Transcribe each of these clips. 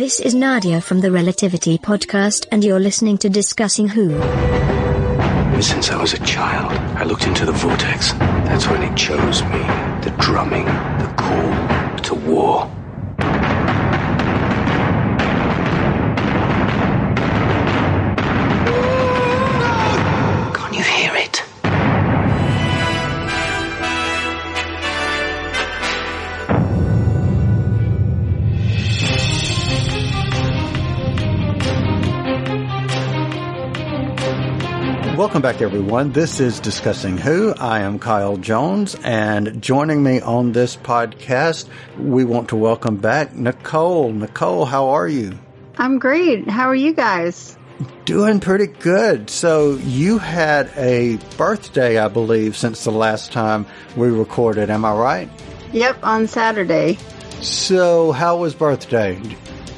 This is Nadia from the Relativity Podcast, and you're listening to Discussing Who. Since I was a child, I looked into the vortex. That's when it chose me. The drumming, the call to war. Can't you hear it? Welcome back, everyone. This is Discussing Who. I am Kyle Jones, and joining me on this podcast, we want to welcome back Nicole. Nicole, how are you? I'm great. How are you guys? Doing pretty good. So you had a birthday, I believe, since the last time we recorded. Am I right? Yep, on Saturday. So how was birthday?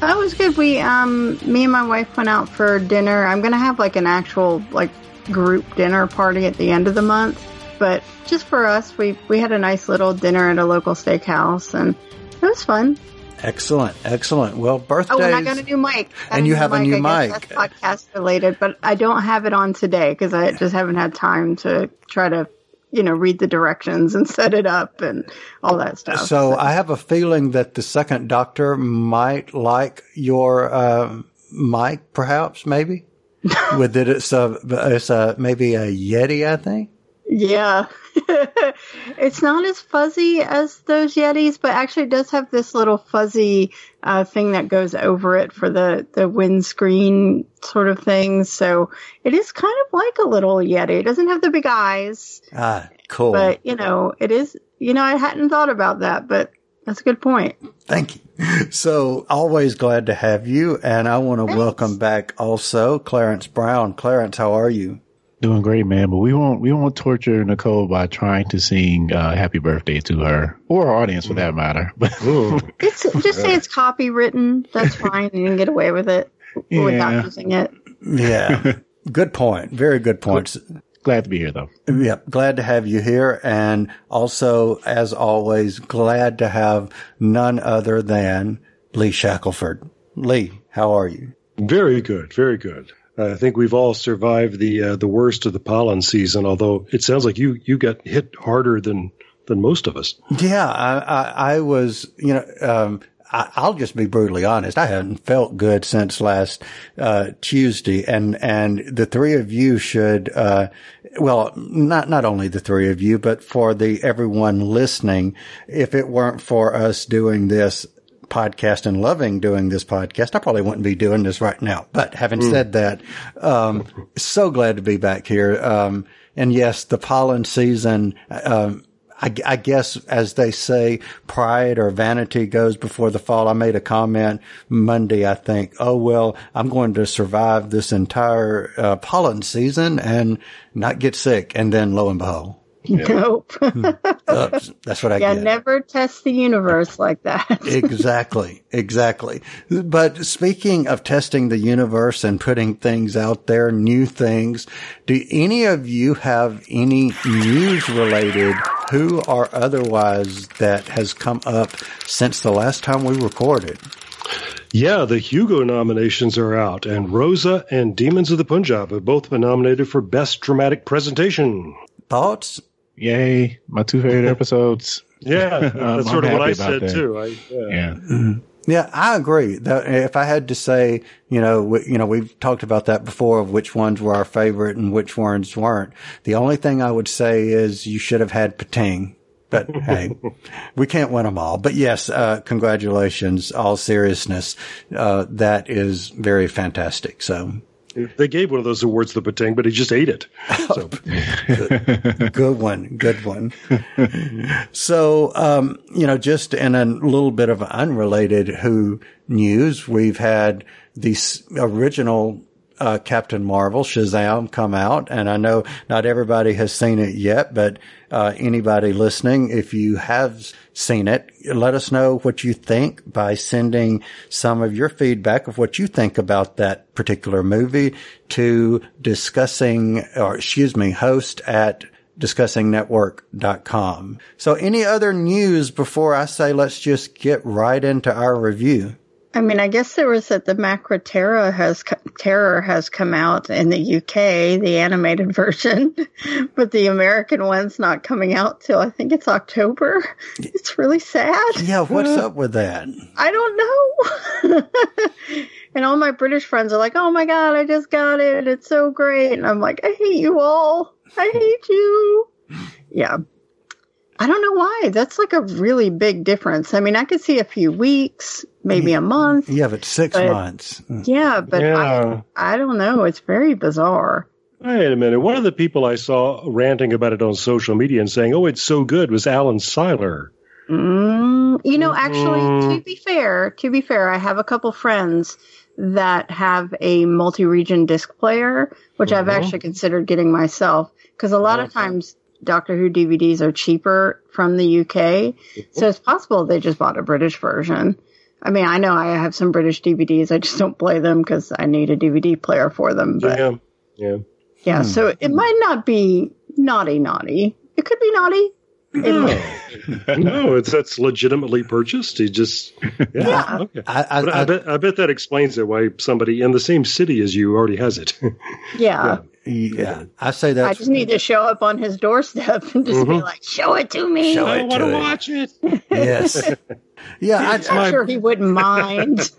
That was good. We, me and my wife went out for dinner. I'm going to have like an actual, group dinner party at the end of the month, but just for us, we had a nice little dinner at a local steakhouse, and it was fun. Excellent. Well, birthdays. Oh, and I got a new mic. And you have a new mic. That's podcast related, but I don't have it on today because I just haven't had time to try to read the directions and set it up and all that stuff. So I have a feeling that the second doctor might like your mic, perhaps, maybe. With it, it's maybe a Yeti, I think. Yeah. It's not as fuzzy as those Yetis, but actually it does have this little fuzzy thing that goes over it for the windscreen sort of thing. So it is kind of like a little Yeti. It doesn't have the big eyes. Ah, cool. But, it is, I hadn't thought about that, but that's a good point. Thank you. So, always glad to have you, and I want to welcome back also Clarence Brown. Clarence, how are you? Doing great, man, but we won't torture Nicole by trying to sing happy birthday to her, or our audience for that matter. Just say it's copywritten. That's fine. You can get away with it without using it. Yeah. Good point. Very good points. Glad to be here, though. Yeah, glad to have you here. And also, as always, glad to have none other than Lee Shackelford. Lee, how are you? Very good, very good. I think we've all survived the worst of the pollen season, although it sounds like you got hit harder than most of us. Yeah, I was, I'll just be brutally honest. I haven't felt good since last Tuesday, and the three of you should, not only the three of you, but for everyone listening. If it weren't for us doing this podcast and loving doing this podcast, I probably wouldn't be doing this right now. But having said that, so glad to be back here. And yes, the pollen season. I guess, as they say, pride or vanity goes before the fall. I made a comment Monday, I think, I'm going to survive this entire pollen season and not get sick. And then lo and behold. Yeah. Nope. Oops, that's what I get. Yeah, never test the universe like that. Exactly. But speaking of testing the universe and putting things out there, new things, do any of you have any news-related, who or otherwise, that has come up since the last time we recorded? Yeah, the Hugo nominations are out, and Rosa and Demons of the Punjab have both been nominated for Best Dramatic Presentation. Thoughts? Yay, my two favorite episodes. Yeah, that's sort of what I said, too. Yeah, I agree. If I had to say, we've talked about that before, of which ones were our favorite and which ones weren't. The only thing I would say is you should have had Pating. But, hey, we can't win them all. But, yes, congratulations, all seriousness. That is very fantastic. So they gave one of those awards to Pating, but he just ate it. So. Good one. So, just in a little bit of unrelated Who news, we've had the original Captain Marvel, Shazam, come out. And I know not everybody has seen it yet, but anybody listening, if you have seen it, let us know what you think by sending some of your feedback of what you think about that particular movie to host at discussingnetwork.com. So any other news before I say let's just get right into our review? I mean, I guess there was that the Macra Terror has come out in the UK, the animated version, but the American one's not coming out till I think it's October. It's really sad. Yeah, what's up with that? I don't know. And all my British friends are like, "Oh my God, I just got it. It's so great." And I'm like, "I hate you all. I hate you." Yeah. I don't know why. That's like a really big difference. I mean, I could see a few weeks, maybe a month. Yeah, but 6 months. Yeah, but yeah. I don't know. It's very bizarre. Wait a minute. One of the people I saw ranting about it on social media and saying, "Oh, it's so good," was Alan Seiler. You know, actually, to be fair, I have a couple friends that have a multi-region disc player, which I've actually considered getting myself, because a lot of times Doctor Who DVDs are cheaper from the UK, so it's possible they just bought a British version. I mean, I know I have some British DVDs. I just don't play them because I need a DVD player for them. But yeah. So it might not be naughty. It could be naughty. No, that's legitimately purchased. You just okay. I bet that explains it, why somebody in the same city as you already has it. Yeah. I say that. I just need to show up on his doorstep and just be like, "Show it to me. I want to watch it." Yes. Yeah, I'm sure he wouldn't mind.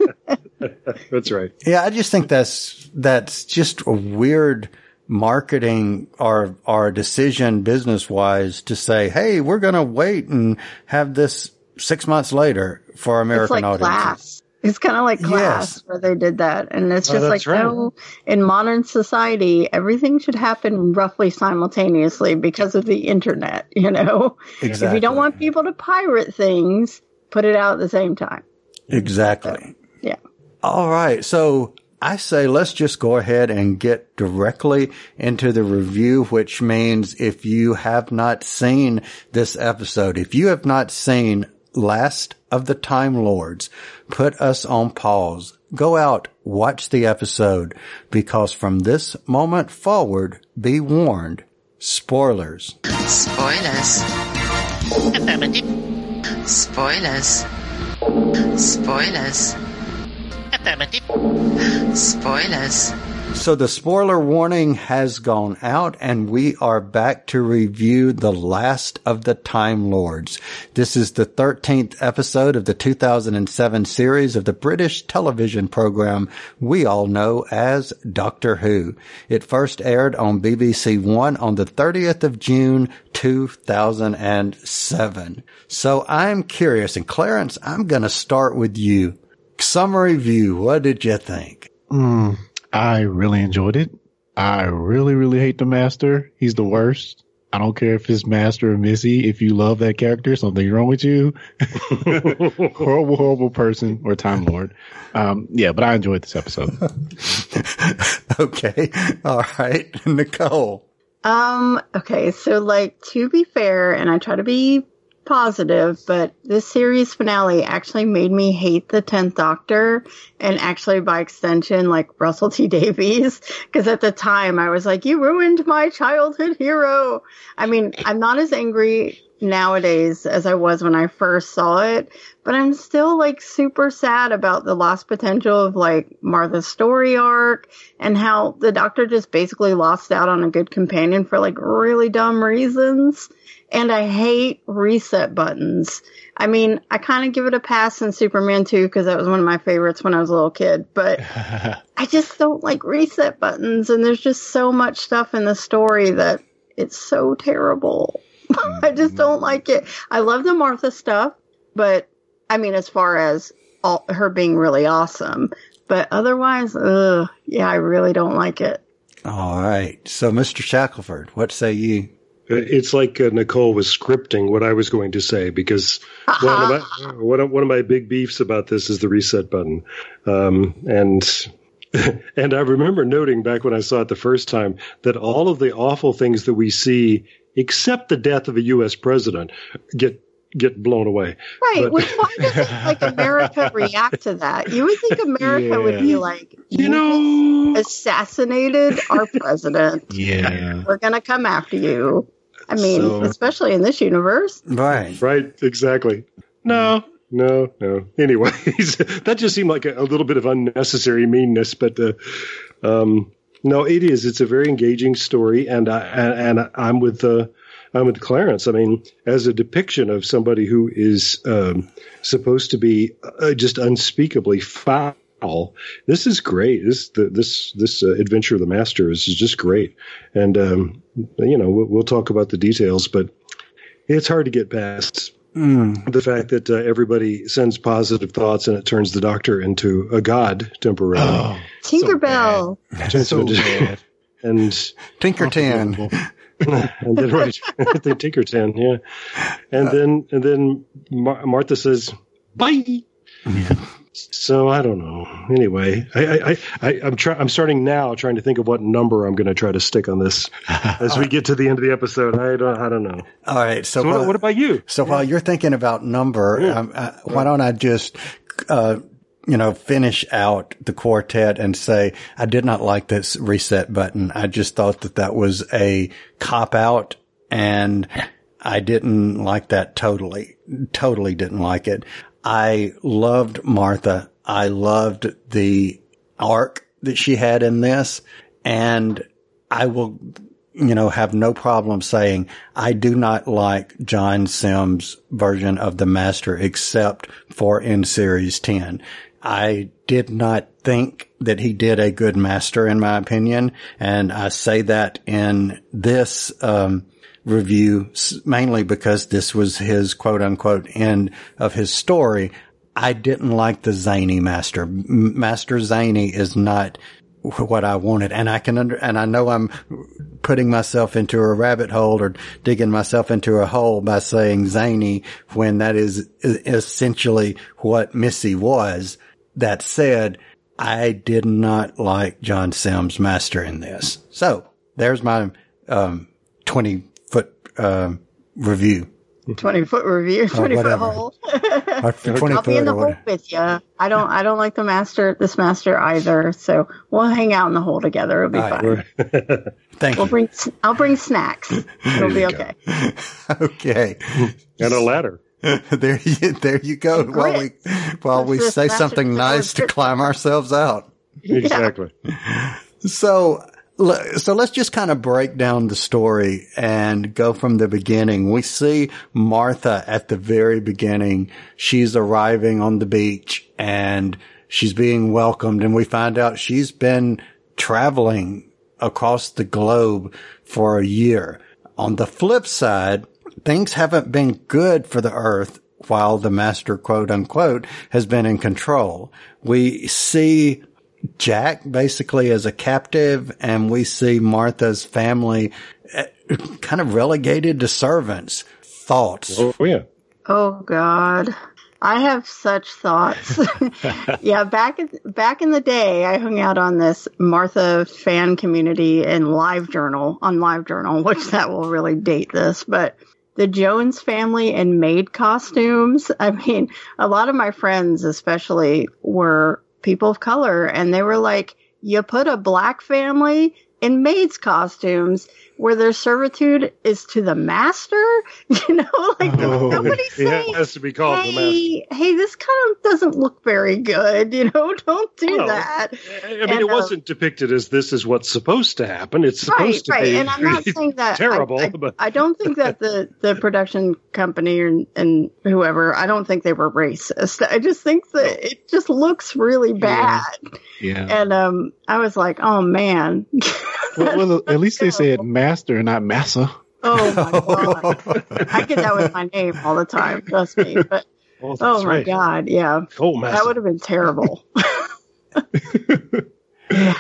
That's right. Yeah, I just think that's just a weird marketing or decision business wise to say, "Hey, we're going to wait and have this 6 months later for American audiences." Class. It's kind of like Class, where they did that. And it's just no, in modern society, everything should happen roughly simultaneously because of the internet, you know? Exactly. If you don't want people to pirate things, put it out at the same time. Exactly. So, yeah. All right. So I say let's just go ahead and get directly into the review, which means if you have not seen this episode, if you have not seen Last of the Time Lords, put us on pause. Go out, watch the episode, because from this moment forward, be warned, spoilers. Spoilers. Affirmative. Spoilers. Spoilers. Affirmative. Spoilers. So the spoiler warning has gone out, and we are back to review The Last of the Time Lords. This is the 13th episode of the 2007 series of the British television program we all know as Doctor Who. It first aired on BBC One on the 30th of June, 2007. So I'm curious, and Clarence, I'm going to start with you. Summary view, what did you think? I really enjoyed it. I really, really hate the Master. He's the worst. I don't care if it's Master or Missy. If you love that character, something wrong with you. Horrible, horrible person or Time Lord. Yeah, but I enjoyed this episode. Okay. All right. Nicole. Okay. So, to be fair, and I try to be positive, but this series finale actually made me hate the 10th Doctor, and actually by extension Russell T. Davies, because at the time I was like, "You ruined my childhood hero." I mean, I'm not as angry nowadays as I was when I first saw it, but I'm still super sad about the lost potential of Martha's story arc, and how the Doctor just basically lost out on a good companion for really dumb reasons. And I hate reset buttons. I mean, I kind of give it a pass in Superman 2 because that was one of my favorites when I was a little kid. But I just don't like reset buttons. And there's just so much stuff in the story that it's so terrible. I just don't like it. I love the Martha stuff. But, I mean, as far as her being really awesome. But otherwise, I really don't like it. All right. So, Mr. Shackelford, what say you? It's like Nicole was scripting what I was going to say, because one of my big beefs about this is the reset button. And I remember noting back when I saw it the first time that all of the awful things that we see, except the death of a U.S. president, get blown away. Right. But, why doesn't America react to that? You would think America would be you assassinated our president. Yeah. We're going to come after you. I mean, especially in this universe. Right. Right. Exactly. No, No. Anyways, that just seemed like a little bit of unnecessary meanness, but no, it is. It's a very engaging story, and I'm with Clarence. I mean, as a depiction of somebody who is supposed to be just unspeakably foul. This is great. This adventure of the master is just great, and we'll talk about the details, but it's hard to get past the fact that everybody sends positive thoughts and it turns the doctor into a god temporarily. Oh, Tinkerbell, so bad. And Tinkertan. And then right, the Tinkertan, yeah. And then Martha says bye. Yeah. So I don't know. Anyway, I'm starting now trying to think of what number I'm going to try to stick on this as we get to the end of the episode. I don't know. All right. So what about you? So while you're thinking about number, why don't I just finish out the quartet and say I did not like this reset button. I just thought that was a cop out, and I didn't like that totally. Totally didn't like it. I loved Martha. I loved the arc that she had in this. And I will, have no problem saying I do not like John Sims' version of the Master except for in Series 10. I did not think that he did a good Master, in my opinion. And I say that in this, review mainly because this was his quote unquote end of his story. I didn't like the zany Master. Master Zany is not what I wanted. And I can and I know I'm putting myself into a rabbit hole or digging myself into a hole by saying zany when that is essentially what Missy was. That said, I did not like John Sims' Master in this. So there's my, 20-foot review. 20-foot review, 20-foot hole. I'll be in the hole with you. I don't like the master, this master either. So we'll hang out in the hole together. It'll be fun. Thank you. I'll bring snacks. It'll be okay. Okay. And a ladder. There you go. While we say something nice to climb ourselves out. Exactly. Yeah. So let's just kind of break down the story and go from the beginning. We see Martha at the very beginning. She's arriving on the beach and she's being welcomed. And we find out she's been traveling across the globe for a year. On the flip side, things haven't been good for the Earth while the Master, quote unquote, has been in control. We see Jack basically as a captive, and we see Martha's family kind of relegated to servants. Thoughts? Oh, yeah. Oh, God. I have such thoughts. Yeah, back in the day, I hung out on this Martha fan community in LiveJournal, which that will really date this, but the Jones family in maid costumes. I mean, a lot of my friends especially were people of color, and they were like, you put a black family in maids costumes where their servitude is to the master, nobody's saying it has to be called the master. Hey, this kind of doesn't look very good, don't do that. I mean, it wasn't depicted as this is what's supposed to happen. It's supposed to be, and I'm not saying that terrible. I don't think that the production company and whoever, I don't think they were racist. I just think that it just looks really bad. Yeah. And I was like, oh man. Well, at least they say it master, not massa. Oh, my God. I get that with my name all the time, trust me. But, my God, yeah. Oh, that would have been terrible. Yeah.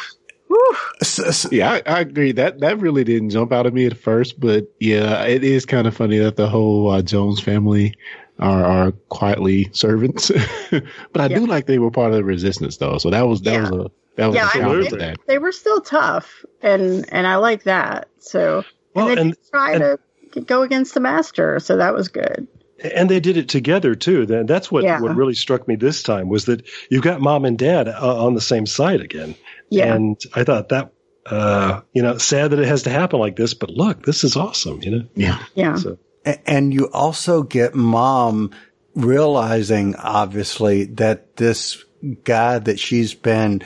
Yeah, I agree. That really didn't jump out at me at first, but yeah, it is kind of funny that the whole Jones family are quietly servants. But I do like they were part of the resistance, though, so that was a... Yeah, they were still tough, and I like that. So they tried to go against the master, so that was good. And they did it together too. That's what really struck me this time was that you've got mom and dad on the same side again. Yeah, and I thought that sad that it has to happen like this, but look, this is awesome. Yeah. So. And you also get mom realizing, obviously, that this guy that she's been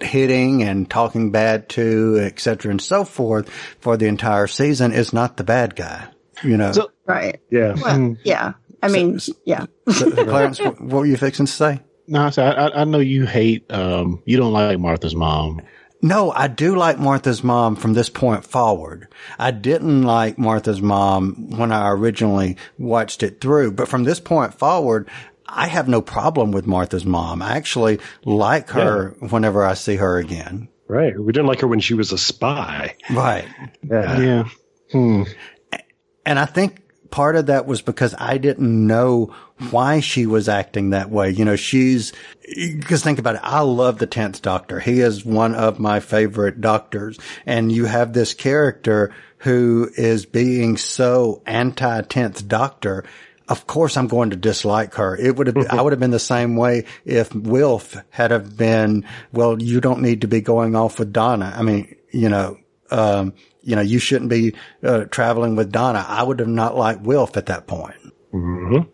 hitting and talking bad to, et cetera, and so forth for the entire season is not the bad guy, you know? So, right. Yeah. Well, yeah. I mean, yeah. So, Clarence, what were you fixing to say? No, I know you hate, you don't like Martha's mom. No, I do like Martha's mom from this point forward. I didn't like Martha's mom when I originally watched it through, but from this point forward, I have no problem with Martha's mom. I actually like her whenever I see her again. Right. We didn't like her when she was a spy. Right. Yeah. Yeah. Hmm. And I think part of that was because I didn't know why she was acting that way. You know, because think about it. I love the 10th Doctor. He is one of my favorite doctors. And you have this character who is being so anti-10th Doctor. Of course I'm going to dislike her. It would have been, I would have been the same way if Wilf had have been, well, you don't need to be going off with Donna. I mean, you know, you shouldn't be traveling with Donna. I would have not liked Wilf at that point. Mm-hmm.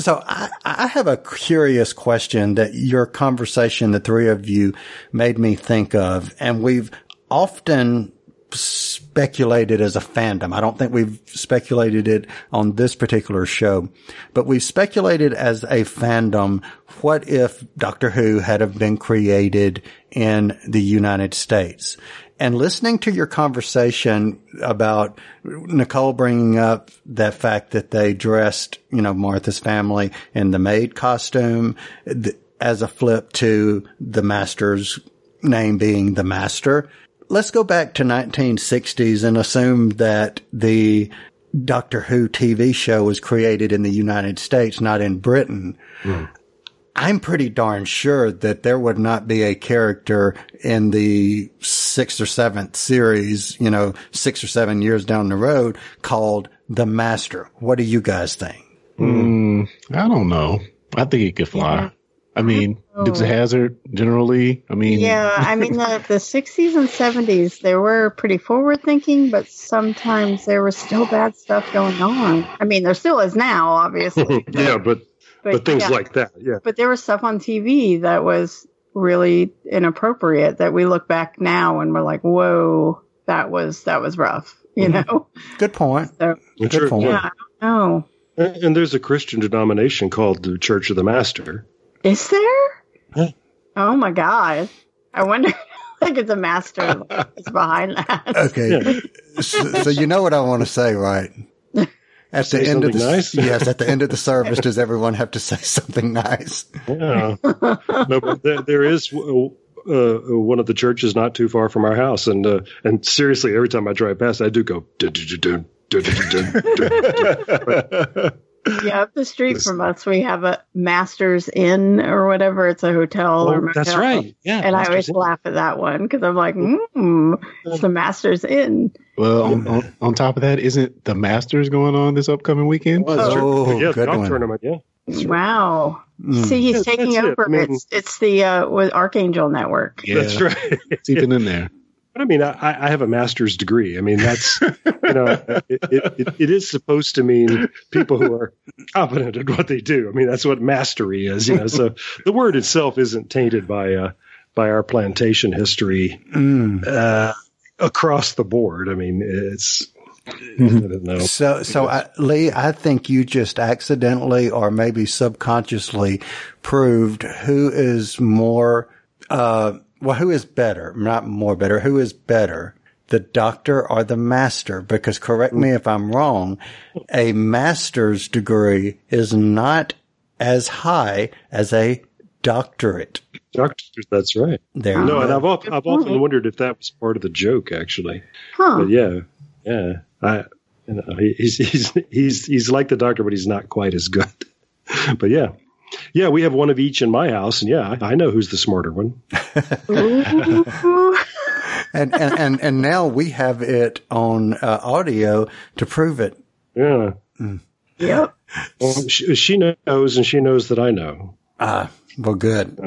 So I have a curious question that your conversation, the three of you, made me think of. And we've often speculated as a fandom. I don't think we've speculated it on this particular show, but we've speculated as a fandom. What if Doctor Who had have been created in the United States? And listening to your conversation about Nicole bringing up that fact that they dressed, you know, Martha's family in the maid costume as a flip to the Master's name being the Master. Let's go back to 1960s and assume that the Doctor Who TV show was created in the United States, not in Britain. Mm. I'm pretty darn sure that there would not be a character in the 6th or 7th series, you know, 6 or 7 years down the road called The Master. What do you guys think? I don't know. I think it could fly. Yeah. I mean, Dukes of Hazzard generally. I mean, yeah, I mean, the 60s and 70s, they were pretty forward thinking, but sometimes there was still bad stuff going on. I mean, there still is now, obviously. Yeah, But things like that, yeah. But there was stuff on TV that was really inappropriate that we look back now and we're like, whoa, that was rough, you know? Good point. So, good point. Yeah, I don't know. And there's a Christian denomination called the Church of the Master. Is there? Yeah. Oh, my God. I wonder... Like it's a master that's behind that. Okay. Yeah. So you know what I want to say, right? At the end of the nice? Yes, at the end of the service, does everyone have to say something nice? Yeah, no, but there is one of the churches not too far from our house, and seriously, every time I drive past, I do go. Yeah, up the street from us, we have a Masters Inn or whatever. It's a hotel. Or motel. That's right. Yeah, and Masters I always Inn. Laugh at that one because I'm like, it's the Masters Inn. Well, on top of that, isn't the Masters going on this upcoming weekend? Oh, yeah, good one. Tournament, yeah. Wow. See, he's taking over. It. It's the with Archangel Network. Yeah. That's right. It's even in there. But I mean, I have a master's degree. I mean, that's, you know, it is supposed to mean people who are competent at what they do. I mean, that's what mastery is, you know. So the word itself isn't tainted by our plantation history across the board. I mean, it's. So Lee, I think you just accidentally or maybe subconsciously proved who is more. Well, who is better? Not more better. Who is better, the Doctor or the Master? Because correct me if I'm wrong, a master's degree is not as high as a doctorate. Doctors, that's right. There no, and I've often wondered if that was part of the joke, actually. Huh. But yeah. You know, he's like the Doctor, but he's not quite as good. But yeah. Yeah, we have one of each in my house, and yeah, I know who's the smarter one. and now we have it on audio to prove it. Yeah. Mm. Yep. Well, she knows, and she knows that I know. Well, good.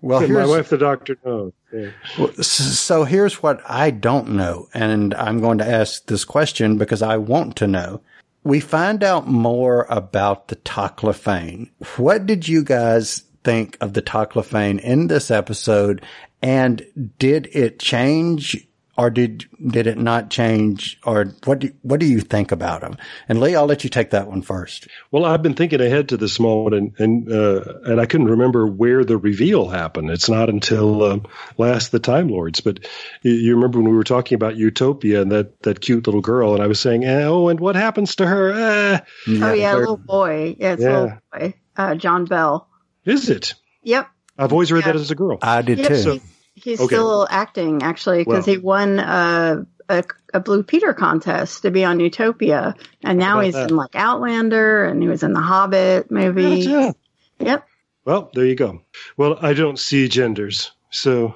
Well, my wife, the Doctor, knows. Yeah. Well, so here's what I don't know, and I'm going to ask this question because I want to know. we find out more about the Toclafane. What did you guys think of the Toclafane in this episode? And did it change or did it not change? Or what do you think about them? And Lee, I'll let you take that one first. Well, I've been thinking ahead to this moment and I couldn't remember where the reveal happened. It's not until last the Time Lords. But you remember when we were talking about Utopia and that cute little girl, and I was saying, oh, and what happens to her? Oh, yeah, little boy. Yeah, it's a little boy. John Bell. Is it? Yep. I've always read that as a girl. I did too. So, he's still acting, actually, because he won a Blue Peter contest to be on Utopia. And now he's in like Outlander, and he was in the Hobbit movie. Gotcha. Yep. Well, there you go. Well, I don't see genders, so.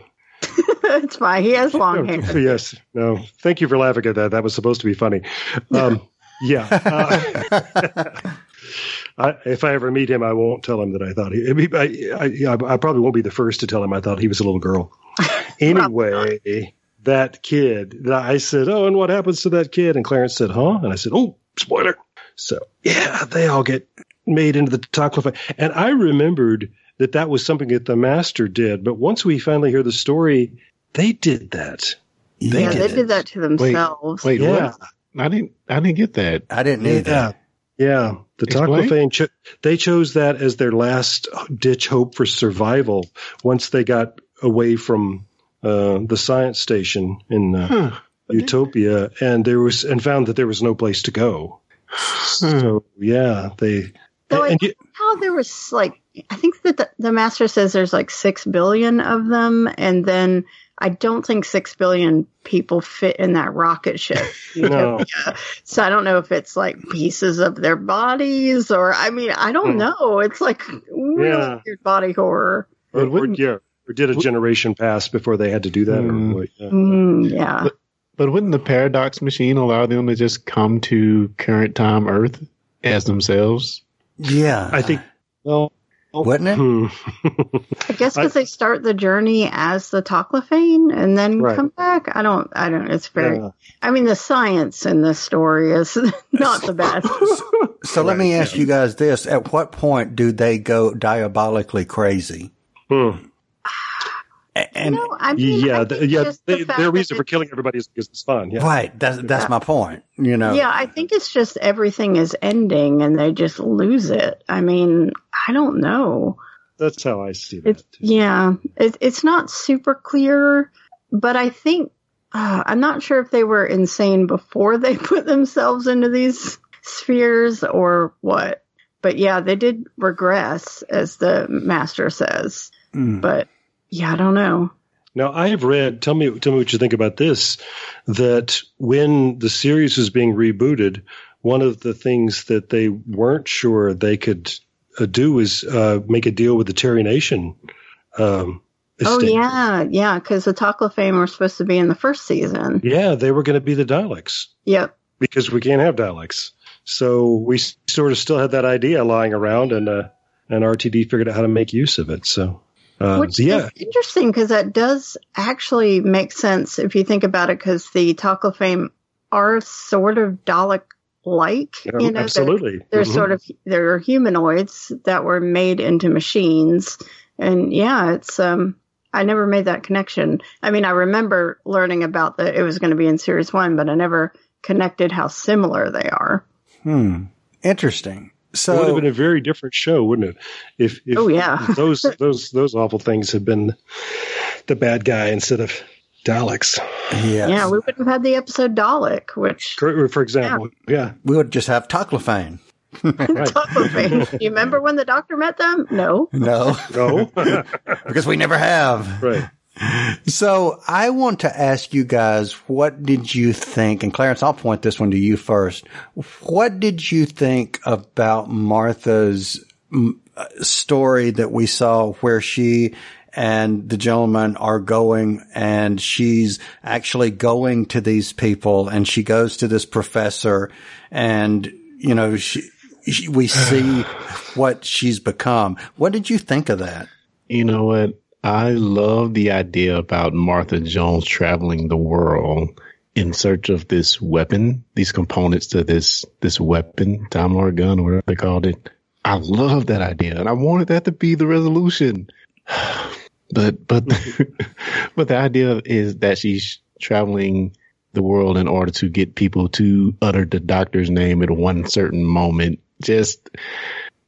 It's fine. He has long hair. Yes. No. Thank you for laughing at that. That was supposed to be funny. Yeah. If I ever meet him, I won't tell him that I thought I probably won't be the first to tell him I thought he was a little girl. Anyway, that kid, I said, oh, and what happens to that kid? And Clarence said, huh? And I said, oh, spoiler. So, yeah, they all get made into the Toclafane. And I remembered that was something that the Master did. But once we finally hear the story, they did that. They did that to themselves. Wait, yeah. What? I didn't get that. I didn't need that. Yeah, the Toclafane, they chose that as their last-ditch hope for survival once they got away from the science station in Utopia, and found that there was no place to go. So, yeah, they... So I there was, like, I think that the Master says there's, like, 6 billion of them, and then... I don't think 6 billion people fit in that rocket ship. No. So I don't know if it's like pieces of their bodies or, I mean, I don't know. It's like really weird body horror. Or did a generation pass before they had to do that? But wouldn't the paradox machine allow them to just come to current time Earth as themselves? Yeah. I think, well. Wouldn't it? I guess because they start the journey as the Toclafane and then come back. I don't. It's very. I mean, the science in this story is not the best. So let me ask you guys this: at what point do they go diabolically crazy? And no, I mean, their reason for killing everybody is because it's fun. Yeah. Right. That's my point. You know. Yeah, I think it's just everything is ending and they just lose it. I mean, I don't know. That's how I see that. Yeah, it's not super clear, but I think I'm not sure if they were insane before they put themselves into these spheres or what. But yeah, they did regress, as the Master says. But. Yeah, I don't know. Now, I have read, tell me what you think about this, that when the series was being rebooted, one of the things that they weren't sure they could do was make a deal with the Terry Nation estate. Oh, yeah, because the Toclafane were supposed to be in the first season. Yeah, they were going to be the Daleks. Yep. Because we can't have Daleks. So we sort of still had that idea lying around, and RTD figured out how to make use of it, so... Which is interesting because that does actually make sense if you think about it, because the Toclafane are sort of Dalek-like. You know, absolutely. They're sort of they're humanoids that were made into machines. And, yeah, it's I never made that connection. I mean, I remember learning about that it was going to be in Series 1, but I never connected how similar they are. Interesting. So, it would have been a very different show, wouldn't it? If those awful things had been the bad guy instead of Daleks. Yes. Yeah, we would have had the episode Dalek, which... For example, we would just have Toclafane. Toclafane. Do you remember when the Doctor met them? No. Because we never have. Right. So I want to ask you guys, what did you think? And Clarence, I'll point this one to you first. What did you think about Martha's story that we saw where she and the gentleman are going and she's actually going to these people and she goes to this professor and, you know, we see what she's become. What did you think of that? You know what? I love the idea about Martha Jones traveling the world in search of this weapon, these components to this weapon, Time Lord gun, or whatever they called it. I love that idea, and I wanted that to be the resolution. But the idea is that she's traveling the world in order to get people to utter the Doctor's name at one certain moment. Just,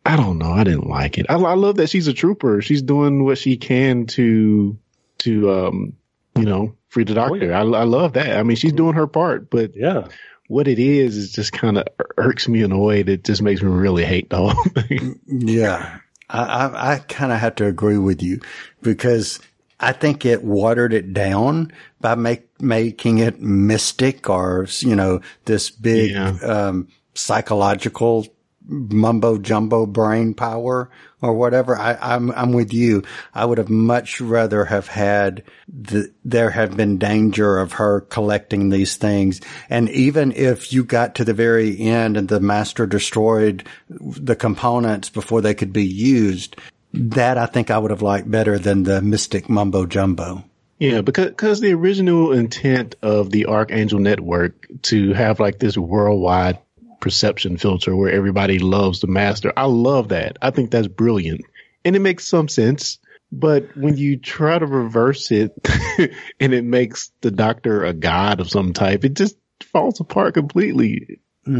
I don't know. I didn't like it. I love that she's a trooper. She's doing what she can to free the Doctor. I love that. I mean, she's doing her part, but yeah. What it is just kind of irks me in a way that just makes me really hate the whole thing. Yeah. I kind of have to agree with you because I think it watered it down by making it mystic or, this big psychological mumbo jumbo brain power or whatever. I'm with you. I would have much rather have had there have been danger of her collecting these things. And even if you got to the very end and the Master destroyed the components before they could be used, that I think I would have liked better than the mystic mumbo jumbo. Yeah, because the original intent of the Archangel Network to have like this worldwide perception filter where everybody loves the Master. I love that. I think that's brilliant. And it makes some sense. But when you try to reverse it and it makes the Doctor a god of some type, it just falls apart completely. I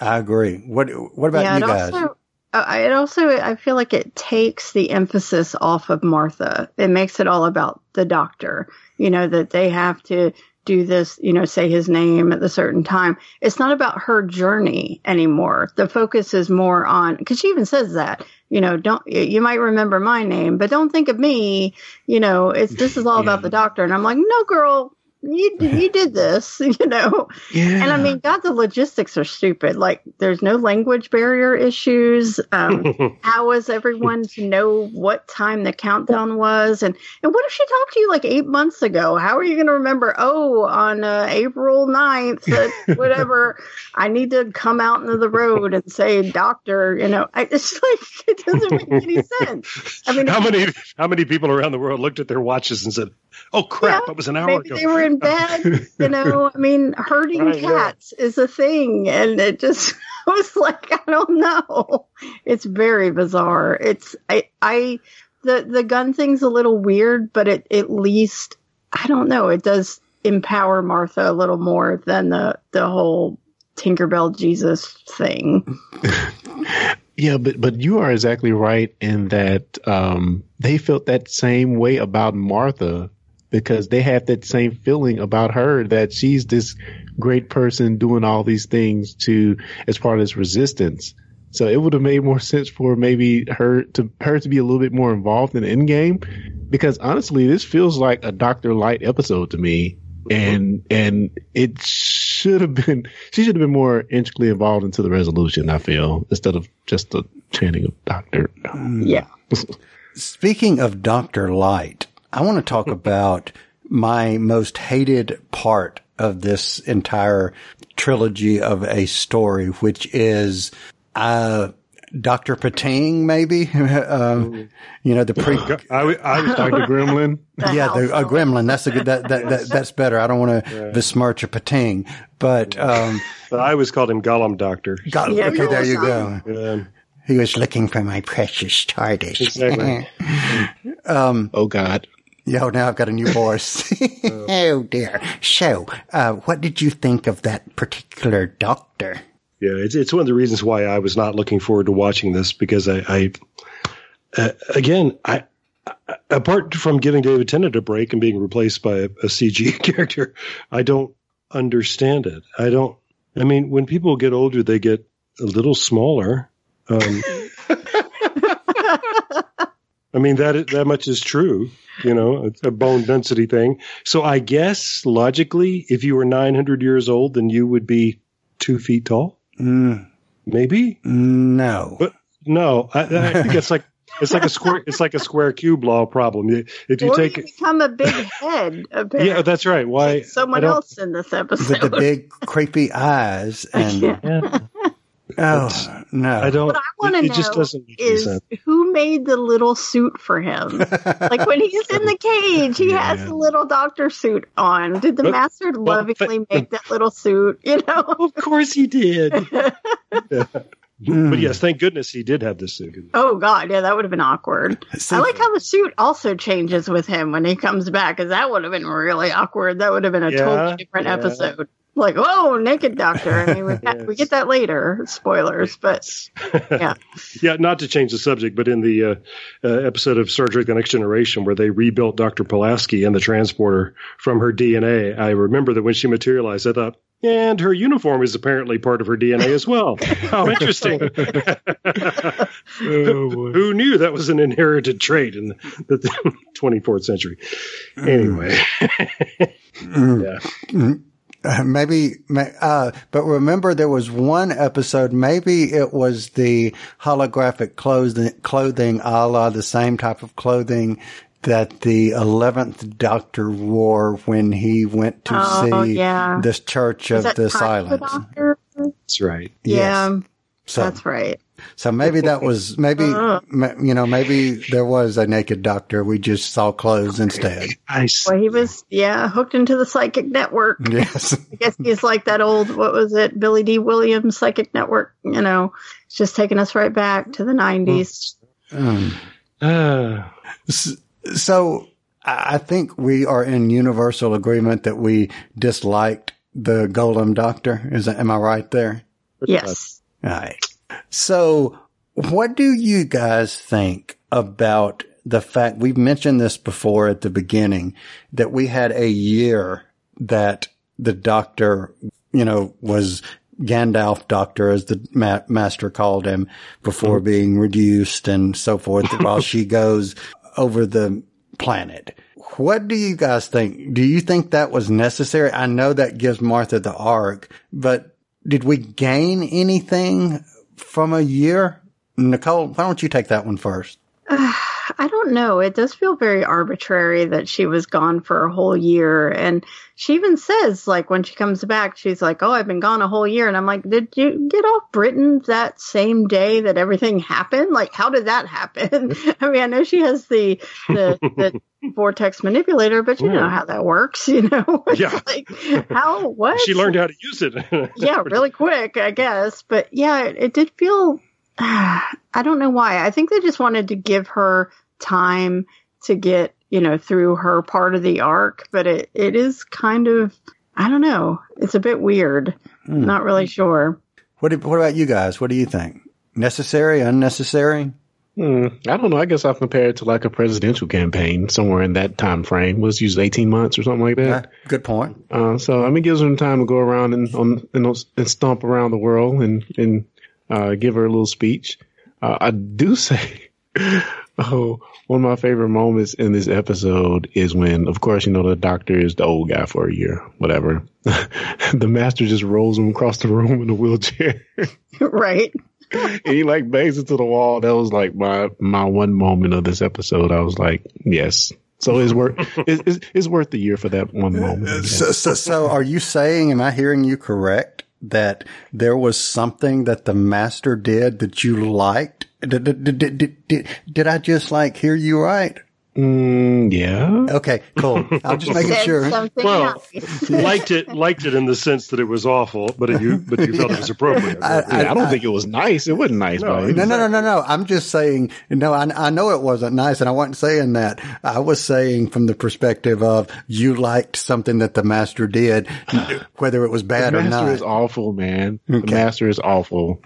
agree. What about you guys? I feel like it takes the emphasis off of Martha. It makes it all about the Doctor, that they have to do this, say his name at the certain time. It's not about her journey anymore. The focus is more on, because she even says that, you might remember my name, but don't think of me. This is all about the Doctor. And I'm like, no, girl, you did this, Yeah. And I mean, God, the logistics are stupid. Like there's no language barrier issues. How was everyone to know what time the countdown was? And what if she talked to you like 8 months ago? How are you going to remember? Oh, on April 9th, whatever, I need to come out into the road and say, Doctor, it's like, it doesn't make any sense. I mean, how many people around the world looked at their watches and said, oh crap, that was an hour ago. They were in bed, I mean, herding cats is a thing. And it just was like, I don't know. It's very bizarre. It's, the gun thing's a little weird, but it, at least, I don't know. It does empower Martha a little more than the whole Tinkerbell Jesus thing. Yeah, but you are exactly right in that, they felt that same way about Martha. Because they have that same feeling about her, that she's this great person doing all these things as part of this resistance. So it would have made more sense for maybe her to be a little bit more involved in the end game. Because honestly, this feels like a Dr. Light episode to me. And it she should have been more intricately involved into the resolution, I feel, instead of just the chanting of Doctor. Yeah. Speaking of Dr. Light, I want to talk about my most hated part of this entire trilogy of a story, which is Dr. Pating, maybe? The pre... I was Dr. Gremlin. Yeah, a Gremlin. That's a good... That's better. I don't want to besmirch a Pating, but... But I always called him Gollum Doctor. Okay, there you go. Yeah. He was looking for my precious TARDIS. Exactly. Oh, God. Yo, now I've got a new voice. Oh, dear. So, what did you think of that particular Doctor? Yeah, it's one of the reasons why I was not looking forward to watching this, because I apart from giving David Tennant a break and being replaced by a CG character, I don't understand it. When people get older, they get a little smaller. I mean, that much is true, it's a bone density thing. So I guess logically, if you were 900 years old, then you would be 2 feet tall. Maybe? No. But no, I think it's like a square cube law problem. If you become a big head. Apparently. Yeah, that's right. Why? Like someone else in this episode. With the big creepy eyes and. Oh, No, I don't. What I want to know is who made the little suit for him. Like when he's in the cage, he has the little doctor suit on. Did the master lovingly make that little suit? You know, of course he did. But yes, thank goodness he did have this suit. Oh God, yeah, that would have been awkward. I like how the suit also changes with him when he comes back, because that would have been really awkward. That would have been a totally different episode. Like, oh, naked doctor. I mean, we get that later. Spoilers, but yeah. Yeah, not to change the subject, but in the episode of Star Trek The Next Generation where they rebuilt Dr. Pulaski and the transporter from her DNA, I remember that when she materialized, I thought, and her uniform is apparently part of her DNA as well. How interesting. Who knew that was an inherited trait in the 24th century? Anyway. But remember there was one episode, maybe it was the holographic clothing a la the same type of clothing that the 11th Doctor wore when he went to see this Church of the Silence. That's right. Yeah, yes. That's right. So maybe that was, maybe there was a naked doctor. We just saw clothes instead. Nice. Well, he was, hooked into the psychic network. Yes. I guess he's like that old, what was it, Billy D. Williams psychic network, you know, it's just taking us right back to the 90s. So I think we are in universal agreement that we disliked the Golem Doctor. Am I right there? Yes. All right. So what do you guys think about the fact, we've mentioned this before at the beginning, that we had a year that the doctor, you know, was Gandalf Doctor, as the master called him, before being reduced and so forth while she goes over the planet. What do you guys think? Do you think that was necessary? I know that gives Martha the arc, but did we gain anything from a year? Nicole, why don't you take that one first? I don't know. It does feel very arbitrary that she was gone for a whole year. And she even says, like, when she comes back, she's like, oh, I've been gone a whole year. And I'm like, did you get off Britain that same day that everything happened? Like, how did that happen? I mean, I know she has the vortex manipulator, but you know how that works, you know? Yeah. Like, how, what? She learned how to use it. Yeah, really quick, I guess. But yeah, it did feel... I don't know why. I think they just wanted to give her time to get, you know, through her part of the arc, but it is kind of, I don't know. It's a bit weird. Not really sure. What about you guys? What do you think? Necessary, unnecessary? I don't know. I guess I've compared it to like a presidential campaign somewhere in that time frame. Was usually 18 months or something like that. Good point. So I mean, it gives them time to go around and stomp around the world and give her a little speech. I do say, one of my favorite moments in this episode is when, of course, you know, the doctor is the old guy for a year, whatever. The master just rolls him across the room in a wheelchair. Right. And he like bangs into the wall. That was like my one moment of this episode. I was like, yes. So it's worth the year for that one moment. So are you saying, am I hearing you correct, that there was something that the master did that you liked? Did I just like hear you right? Yeah. Okay, cool. I'm just making sure. Well, liked it in the sense that it was awful, but you felt it was appropriate. I don't think it was nice. It wasn't nice. No. I'm just saying, no, I know it wasn't nice, and I wasn't saying that. I was saying from the perspective of you liked something that the master did, whether it was bad or not. The master is awful, man. Okay. The master is awful.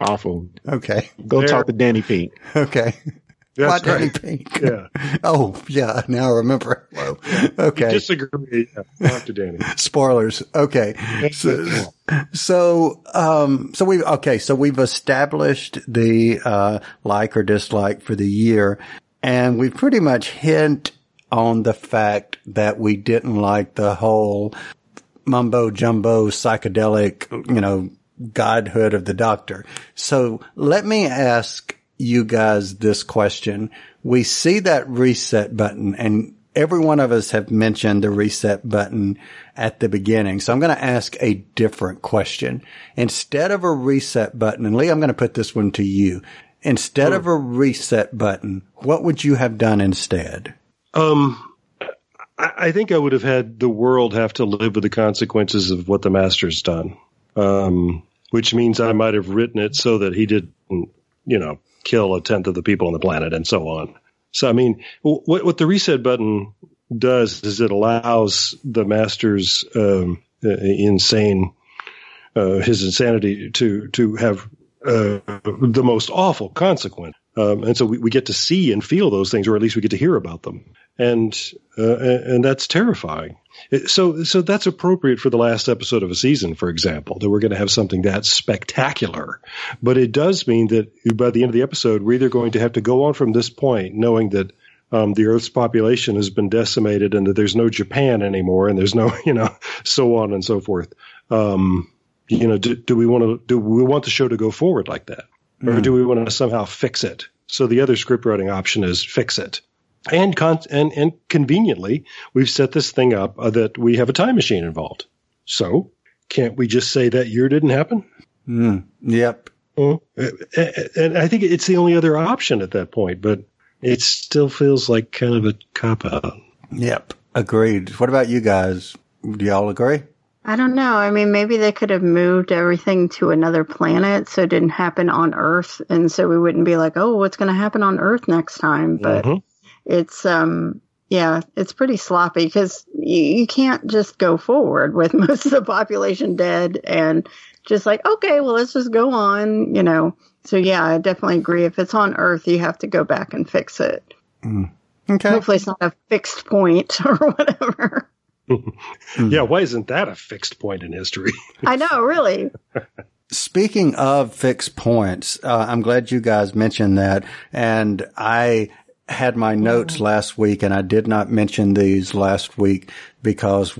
Awful. Okay. Go talk to Danny Pink. Okay. That's Danny Pink? Yeah. Oh, yeah. Now I remember. Whoa. Okay. You disagree. Yeah. Talk to Danny. Spoilers. Okay. So we've established the, like or dislike for the year, and we pretty much hint on the fact that we didn't like the whole mumbo jumbo psychedelic, you know, godhood of the doctor. So let me ask you guys this question. We see that reset button and every one of us have mentioned the reset button at the beginning. So I'm going to ask a different question. Instead of a reset button, and Lee, I'm going to put this one to you. Instead of a reset button, what would you have done instead? I think I would have had the world have to live with the consequences of what the Master's done, which means I might have written it so that he didn't, you know, kill a tenth of the people on the planet and so on. So, I mean, what the reset button does is it allows the Master's insanity to have the most awful consequence. And so we get to see and feel those things, or at least we get to hear about them. And that's terrifying. So that's appropriate for the last episode of a season, for example, that we're going to have something that spectacular. But it does mean that by the end of the episode, we're either going to have to go on from this point, knowing that the Earth's population has been decimated and that there's no Japan anymore and there's no, you know, so on and so forth. You know, do we want the show to go forward like that? Or do we want to somehow fix it? So the other script writing option is fix it. And conveniently, we've set this thing up that we have a time machine involved. So can't we just say that year didn't happen? Yep. And I think it's the only other option at that point, but it still feels like kind of a cop-out. Yep. Agreed. What about you guys? Do y'all agree? I don't know. I mean, maybe they could have moved everything to another planet so it didn't happen on Earth. And so we wouldn't be like, oh, what's going to happen on Earth next time? But it's, yeah, it's pretty sloppy because you can't just go forward with most of the population dead and just like, okay, well, let's just go on, you know. So, yeah, I definitely agree. If it's on Earth, you have to go back and fix it. Okay. Hopefully it's not a fixed point or whatever. Yeah, why isn't that a fixed point in history? I know, really. Speaking of fixed points, I'm glad you guys mentioned that. And I had my notes last week, and I did not mention these last week because,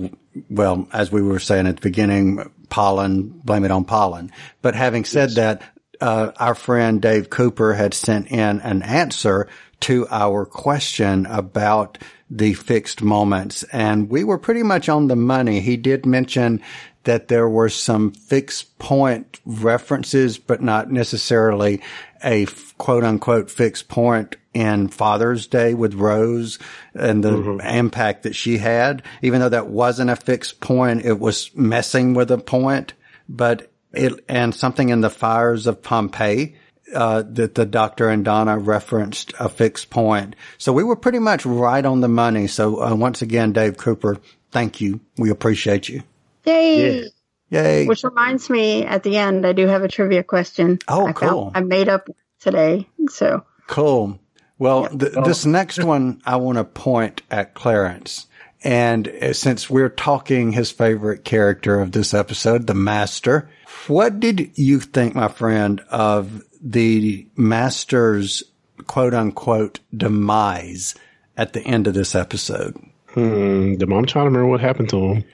well, as we were saying at the beginning, pollen, blame it on pollen. But having said that, our friend Dave Cooper had sent in an answer to our question about the fixed moments, and we were pretty much on the money. He did mention that there were some fixed point references, but not necessarily a quote unquote fixed point in Father's Day with Rose and the impact that she had. Even though that wasn't a fixed point, it was messing with a point, but it, and something in the fires of Pompeii, that the Doctor and Donna referenced a fixed point. So we were pretty much right on the money. So once again, Dave Cooper, thank you. We appreciate you. Yay. Yeah. Yay. Which reminds me, at the end, I do have a trivia question. Oh, cool. I made up today. So cool. Well, yeah. This next one, I want to point at Clarence. And since we're talking his favorite character of this episode, the Master, what did you think, my friend, of the Master's quote-unquote demise at the end of this episode? I'm trying to remember what happened to him.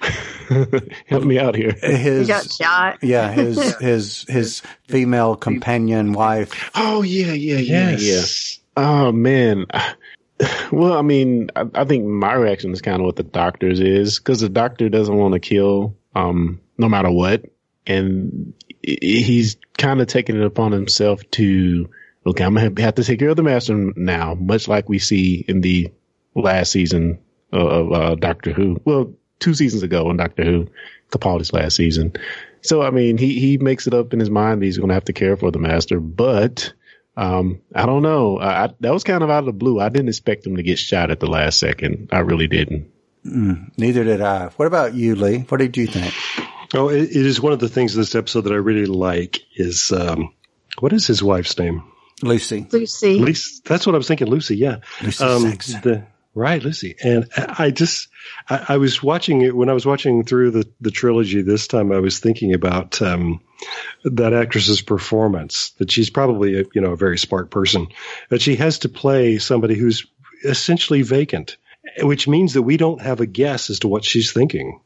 Help me out here. He got shot. Yeah, his female companion wife. Oh, yes. Oh, man. Well, I mean, I think my reaction is kind of what the Doctor's is, because the Doctor doesn't want to kill no matter what. And he's kind of taking it upon himself to, okay, I'm going to have to take care of the Master now, much like we see in the last season of Doctor Who. Well, 2 seasons ago on Doctor Who, Capaldi's last season. So, I mean, he makes it up in his mind that he's going to have to care for the Master, but... I don't know. That was kind of out of the blue. I didn't expect him to get shot at the last second. I really didn't. Neither did I. What about you, Lee? What did you think? Oh, it is one of the things in this episode that I really like is, what is his wife's name? Lucy. That's what I was thinking. Lucy. Yeah. Lucy Saxon. Right. Lucy. And I was watching it when I was watching through the trilogy this time, I was thinking about, that actress's performance, that she's probably, a very smart person, that she has to play somebody who's essentially vacant, which means that we don't have a guess as to what she's thinking.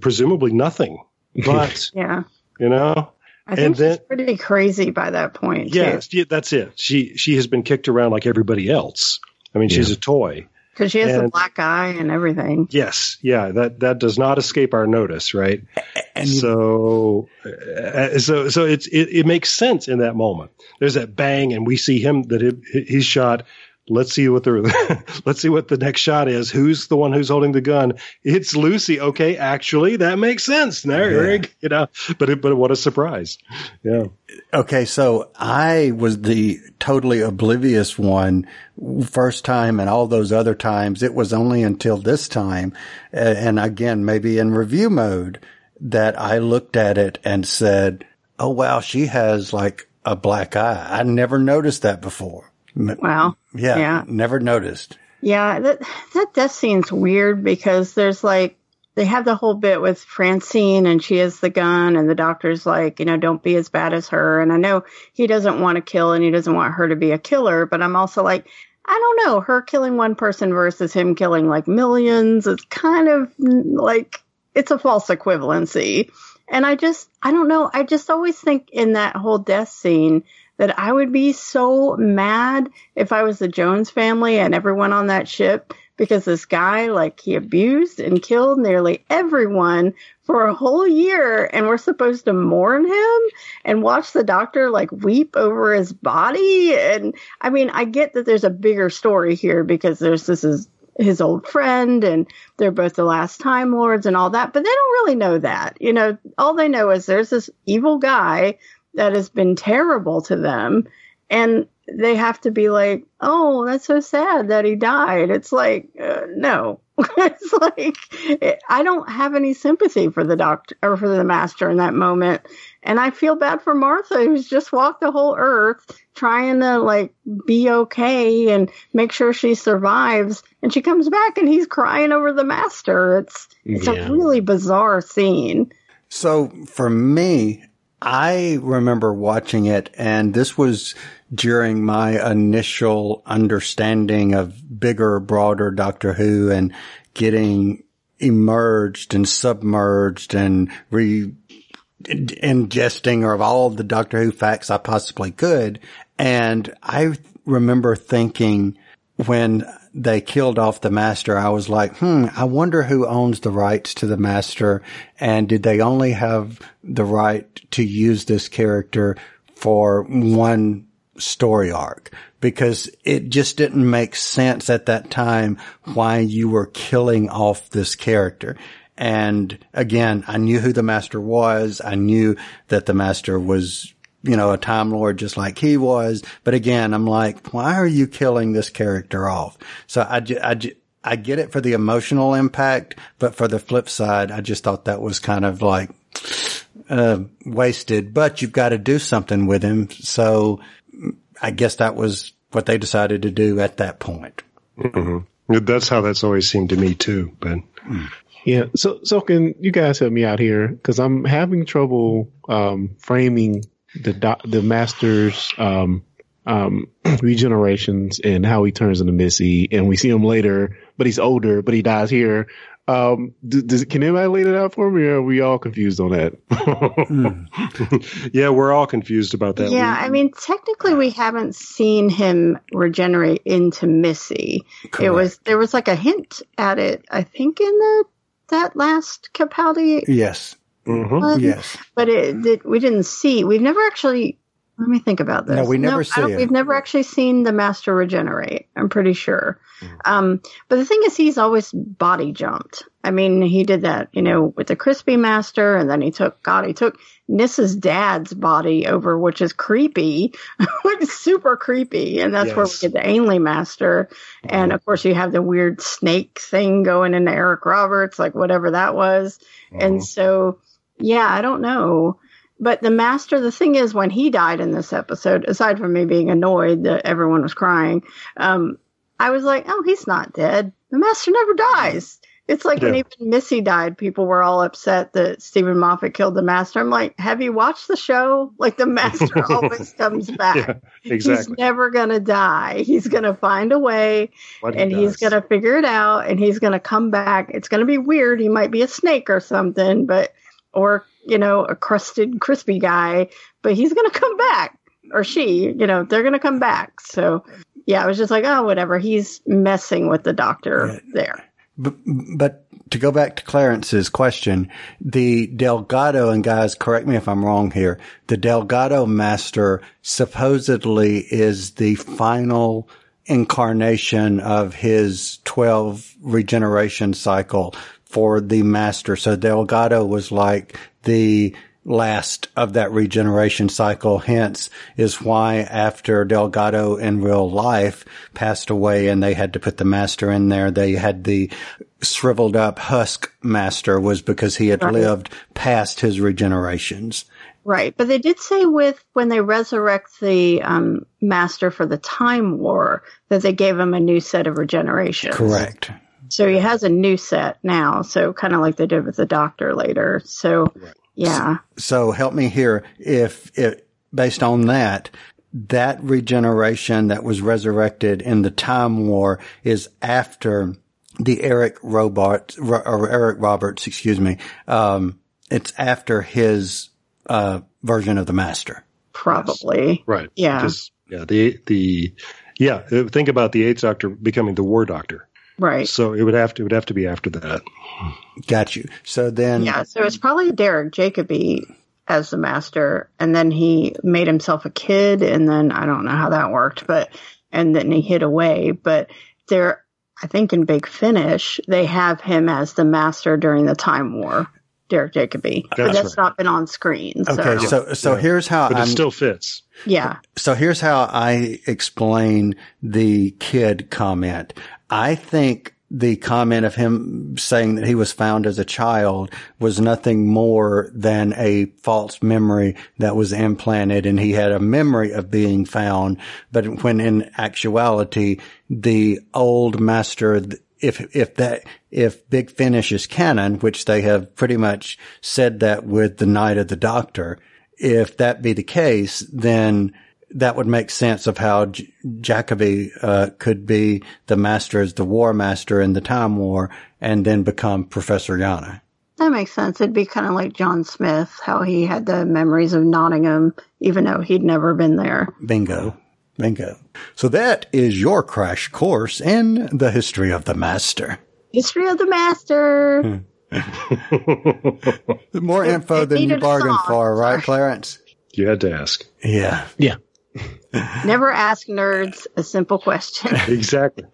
Presumably nothing, but, I think she's pretty crazy by that point. Yeah, that's it. She has been kicked around like everybody else. I mean, she's a toy. Because she has a black eye and everything. Yes. Yeah. That does not escape our notice. Right. And so it makes sense in that moment. There's that bang and we see him he's shot. Let's see what the next shot is. Who's the one who's holding the gun? It's Lucy. Okay, actually, that makes sense. There, yeah. You know. But what a surprise! Yeah. Okay, so I was the totally oblivious one first time, and all those other times. It was only until this time, and again, maybe in review mode, that I looked at it and said, "Oh wow, she has like a black eye. I never noticed that before." Wow. Yeah. Never noticed. Yeah. That death scene's weird because there's like, they have the whole bit with Francine and she has the gun and the doctor's like, you know, don't be as bad as her. And I know he doesn't want to kill and he doesn't want her to be a killer, but I'm also like, I don't know, her killing one person versus him killing like millions. It's kind of like, it's a false equivalency. And I don't know. I just always think in that whole death scene, that I would be so mad if I was the Jones family and everyone on that ship because this guy, like, he abused and killed nearly everyone for a whole year and we're supposed to mourn him and watch the doctor, like, weep over his body. And, I mean, I get that there's a bigger story here because this is his old friend and they're both the last Time Lords and all that, but they don't really know that. You know, all they know is there's this evil guy that has been terrible to them. And they have to be like, oh, that's so sad that he died. It's like, no. It's like, I don't have any sympathy for the doctor or for the master in that moment. And I feel bad for Martha, who's just walked the whole earth trying to like be okay and make sure she survives. And she comes back and he's crying over the master. It's a really bizarre scene. So for me, I remember watching it, and this was during my initial understanding of bigger, broader Doctor Who and getting emerged and submerged and ingesting of all of the Doctor Who facts I possibly could. And I remember thinking when they killed off the master, I was like, I wonder who owns the rights to the master, and did they only have the right to use this character for one story arc? Because it just didn't make sense at that time why you were killing off this character. And again, I knew who the master was. I knew that the master was, you know, a Time Lord just like he was. But again, I'm like, why are you killing this character off? So I get it for the emotional impact, but for the flip side, I just thought that was kind of like wasted, but you've got to do something with him. So I guess that was what they decided to do at that point. Mm-hmm. That's how that's always seemed to me too, Ben. Yeah. So can you guys help me out here? Cause I'm having trouble framing the master's regenerations and how he turns into Missy, and we see him later, but he's older, but he dies here. Can anybody lay that out for me, or are we all confused on that? Yeah, we're all confused about that. Yeah, I mean, technically we haven't seen him regenerate into Missy. Correct. There was like a hint at it, I think, in that last Capaldi. Yes. Mm-hmm. Yes. But we didn't see. We've never actually. Let me think about this. No, we never see it. We've never actually seen the master regenerate. I'm pretty sure. Mm-hmm. But the thing is, he's always body jumped. I mean, he did that, you know, with the Crispy Master, and then he took Nissa's dad's body over, which is creepy, which is super creepy. And that's where we get the Ainley Master. Mm-hmm. And of course, you have the weird snake thing going into Eric Roberts, like whatever that was. Mm-hmm. And so. Yeah, I don't know. But the master, the thing is, when he died in this episode, aside from me being annoyed that everyone was crying, I was like, oh, he's not dead. The master never dies. It's like when even Missy died, people were all upset that Stephen Moffat killed the master. I'm like, have you watched the show? Like, the master always comes back. Yeah, exactly. He's never going to die. He's going to find a way, and he's going to figure it out, and he's going to come back. It's going to be weird. He might be a snake or something, but... or, you know, a crusted, crispy guy, but he's going to come back, or she, you know, they're going to come back. So Yeah, I was just like, oh, whatever. He's messing with the Doctor there. But to go back to Clarence's question, the Delgado, and guys, correct me if I'm wrong here, the Delgado Master supposedly is the final incarnation of his 12 regeneration cycle for the Master. So Delgado was like the last of that regeneration cycle, hence is why after Delgado in real life passed away and they had to put the Master in there, they had the shriveled up husk Master, was because he had lived past his regenerations. Right. But they did say with when they resurrect the Master for the Time War that they gave him a new set of regenerations. Correct. So he has a new set now, so kind of like they did with the Doctor later. So yeah. So help me here. If based on that regeneration that was resurrected in the Time War is after the Eric Roberts. It's after his version of the Master. Probably. Right. Yeah. Because, think about the Eighth Doctor becoming the War Doctor. Right. So it would have to be after that. Got you. So then. Yeah. So it's probably Derek Jacoby as the Master. And then he made himself a kid. And then I don't know how that worked, and then he hid away. But there, I think in Big Finish, they have him as the Master during the Time War. Derek Jacoby. That's not been on screen. So. Okay. So here's how. But it still fits. Yeah. So here's how I explain the kid comment. I think the comment of him saying that he was found as a child was nothing more than a false memory that was implanted, and he had a memory of being found. But when in actuality, the old Master, if Big Finish is canon, which they have pretty much said that with the Night of the Doctor, if that be the case, then that would make sense of how Jacoby could be the Master as the War Master in the Time War and then become Professor Yana. That makes sense. It'd be kind of like John Smith, how he had the memories of Nottingham, even though he'd never been there. Bingo. So that is your crash course in the history of the Master. More info than you bargained for, right, Clarence? You had to ask. Yeah. Never ask nerds a simple question. Exactly.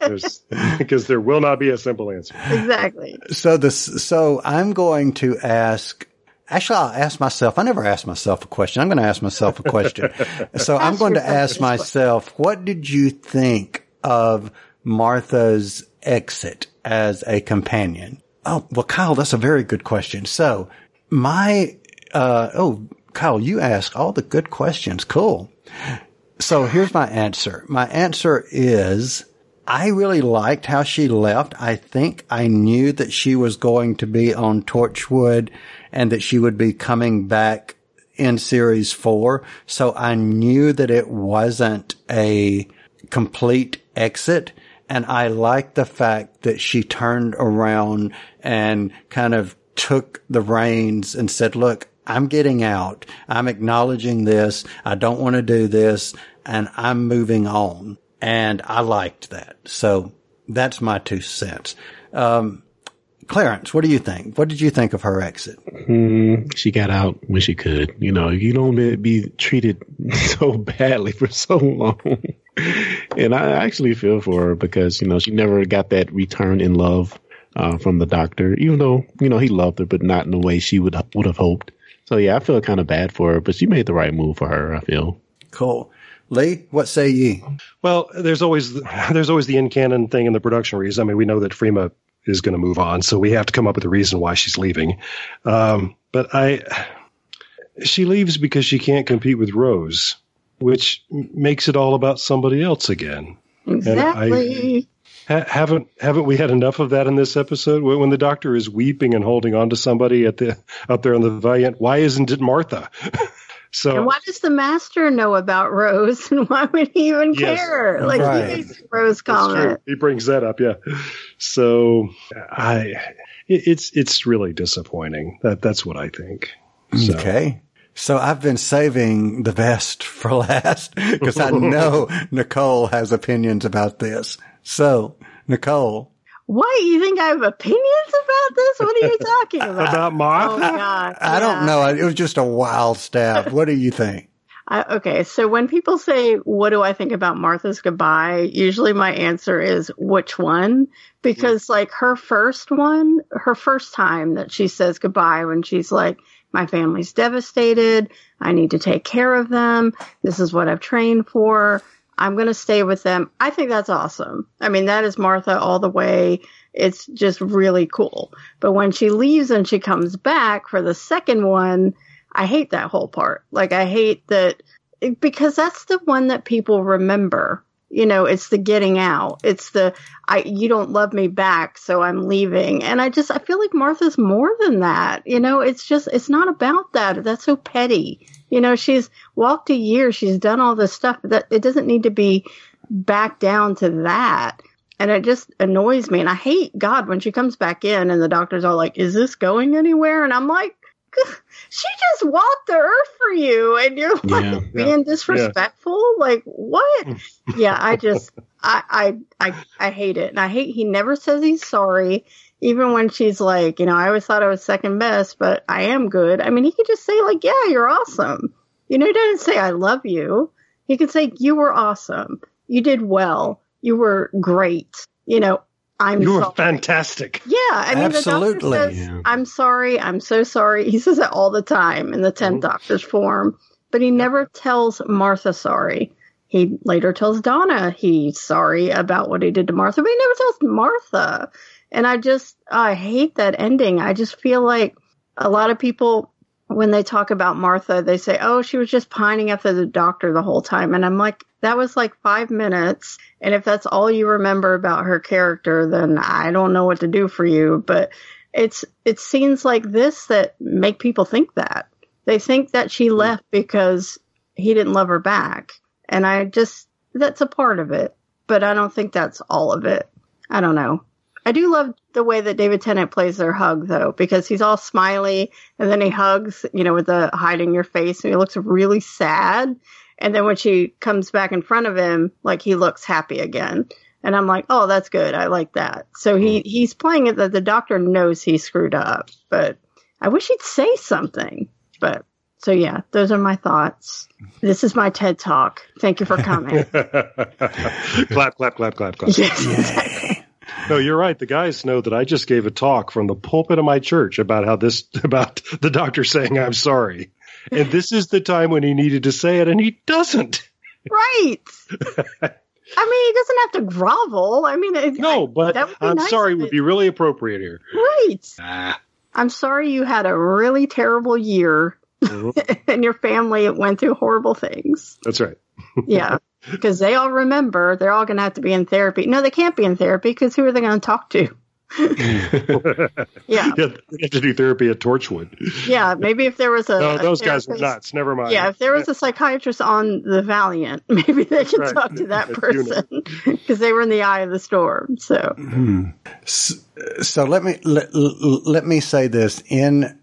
Because there will not be a simple answer. Exactly. So I'm going to ask. Actually, I'll ask myself. I never ask myself a question. I'm going to ask myself a question. So I'm going to ask myself, what did you think of Martha's exit as a companion? Oh, well, Kyle, that's a very good question. So Kyle, you ask all the good questions. Cool. So here's my answer. My answer is, I really liked how she left. I think I knew that she was going to be on Torchwood and that she would be coming back in series 4. So I knew that it wasn't a complete exit. And I liked the fact that she turned around and kind of took the reins and said, look, I'm getting out. I'm acknowledging this. I don't want to do this. And I'm moving on. And I liked that. So that's my 2 cents. Clarence, what do you think? What did you think of her exit? She got out when she could. You know, you don't be treated so badly for so long. And I actually feel for her because, you know, she never got that return in love from the Doctor, even though, you know, he loved her, but not in the way she would have hoped. So, yeah, I feel kind of bad for her, but she made the right move for her, I feel. Cool. Lee, what say ye? Well, there's always the in-canon thing in the production reason. I mean, we know that Freema is going to move on, so we have to come up with a reason why she's leaving. But she leaves because she can't compete with Rose, which makes it all about somebody else again. Exactly. Haven't we had enough of that in this episode? When the Doctor is weeping and holding on to somebody up there on the Valiant, why isn't it Martha? So, and why does the Master know about Rose, and why would he even care? Like, he makes Rose comment. He brings that up, yeah. So it's really disappointing. That's what I think. So. Okay. So I've been saving the best for last because I know Nicole has opinions about this. So, Nicole. What? You think I have opinions about this? What are you talking about? About Martha? Oh, my God. I don't know. It was just a wild stab. What do you think? Okay, so when people say, what do I think about Martha's goodbye? Usually my answer is, which one? Because, like, her first time that she says goodbye when she's like, my family's devastated. I need to take care of them. This is what I've trained for. I'm going to stay with them. I think that's awesome. I mean, that is Martha all the way. It's just really cool. But when she leaves and she comes back for the second one, I hate that whole part. Like, I hate that because that's the one that people remember. You know, it's the getting out. It's the, you don't love me back, so I'm leaving. And I feel like Martha's more than that. You know, it's not about that. That's so petty. You know, she's walked a year. She's done all this stuff that it doesn't need to be back down to that. And it just annoys me. And I hate God when she comes back in and the doctor's all like, is this going anywhere? And I'm like, she just walked the earth for you and you're like being disrespectful. Yeah. Like what? Yeah. I hate it. And I hate, he never says he's sorry. Even when she's like, you know, I always thought I was second best, but I am good. I mean, he could just say like, yeah, you're awesome. You know, he doesn't say I love you. He could say you were awesome. You did well. You were great. You know, you were fantastic. Yeah. I mean, absolutely. The doctor says, I'm sorry. I'm so sorry. He says it all the time in the 10th Doctor's form, but he never tells Martha sorry. He later tells Donna he's sorry about what he did to Martha, but he never tells Martha. And I hate that ending. I just feel like a lot of people, when they talk about Martha, they say, oh, she was just pining after the doctor the whole time. And I'm like, that was like 5 minutes. And if that's all you remember about her character, then I don't know what to do for you. But it's scenes like this that make people think that. They think that she left because he didn't love her back. And that's a part of it. But I don't think that's all of it. I don't know. I do love the way that David Tennant plays their hug, though, because he's all smiley and then he hugs, you know, with the hiding your face and he looks really sad. And then when she comes back in front of him, like he looks happy again. And I'm like, oh, that's good. I like that. So he's playing it that the doctor knows he screwed up. But I wish he'd say something. But so, yeah, those are my thoughts. This is my TED Talk. Thank you for coming. Clap, clap, clap, clap, clap. Yes, exactly. No, you're right. The guys know that I just gave a talk from the pulpit of my church about the doctor saying, I'm sorry. And this is the time when he needed to say it, and he doesn't. Right. I mean, he doesn't have to grovel. I mean, sorry would be really appropriate here. Right. I'm sorry you had a really terrible year and your family went through horrible things. That's right. Yeah. Because they all remember, they're all going to have to be in therapy. No, they can't be in therapy because who are they going to talk to? Yeah. They have to do therapy at Torchwood. Yeah, maybe if there was a... No, those guys were nuts. Never mind. Yeah, if there was a psychiatrist on the Valiant, maybe they could talk to that person because they were in the eye of the storm. So, so let me say this in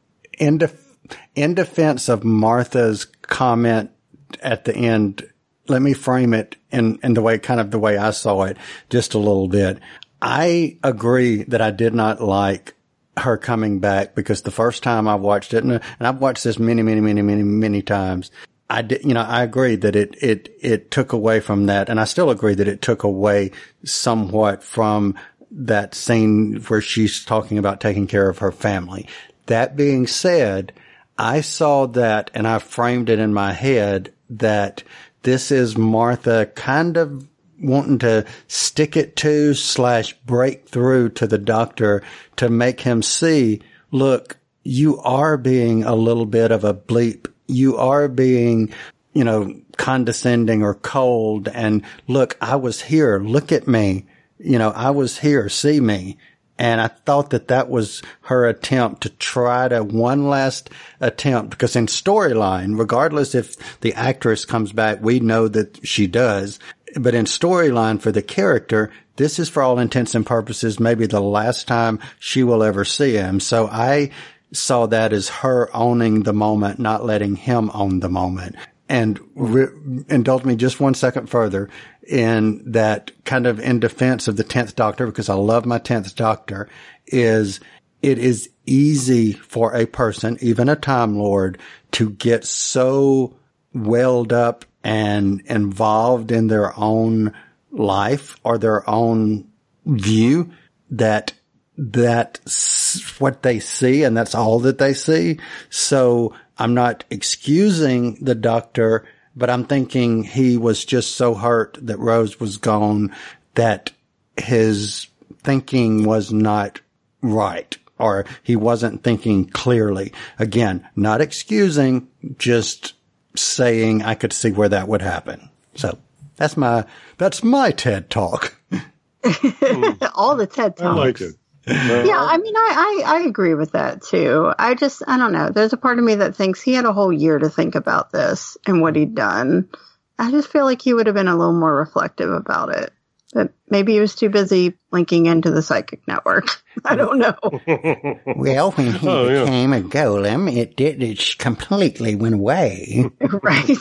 defense of Martha's comment at the end. Let me frame it in the way I saw it just a little bit. I agree that I did not like her coming back because the first time I watched it, and I've watched this many, many, many, many, many times. I agree that it took away from that. And I still agree that it took away somewhat from that scene where she's talking about taking care of her family. That being said, I saw that and I framed it in my head that this is Martha kind of wanting to stick it to / break through to the doctor to make him see, look, you are being a little bit of a bleep. You are being, you know, condescending or cold. And look, I was here. Look at me. You know, I was here. See me. And I thought that was her attempt to try to one last attempt, because in storyline, regardless if the actress comes back, we know that she does. But in storyline for the character, this is for all intents and purposes, maybe the last time she will ever see him. So I saw that as her owning the moment, not letting him own the moment. And indulge me just one second further in that, kind of in defense of the 10th Doctor, because I love my 10th Doctor, is it is easy for a person, even a Time Lord, to get so welled up and involved in their own life or their own view that that's what they see and that's all that they see. So I'm not excusing the Doctor, but I'm thinking he was just so hurt that Rose was gone that his thinking was not right, or he wasn't thinking clearly. Again, not excusing, just saying I could see where that would happen. So that's my TED Talk. All the TED Talks. I like it. Yeah, I mean, I agree with that too. I don't know. There's a part of me that thinks he had a whole year to think about this and what he'd done. I just feel like he would have been a little more reflective about it. But maybe he was too busy linking into the psychic network. I don't know. Well, when he became a golem, it completely went away. Right.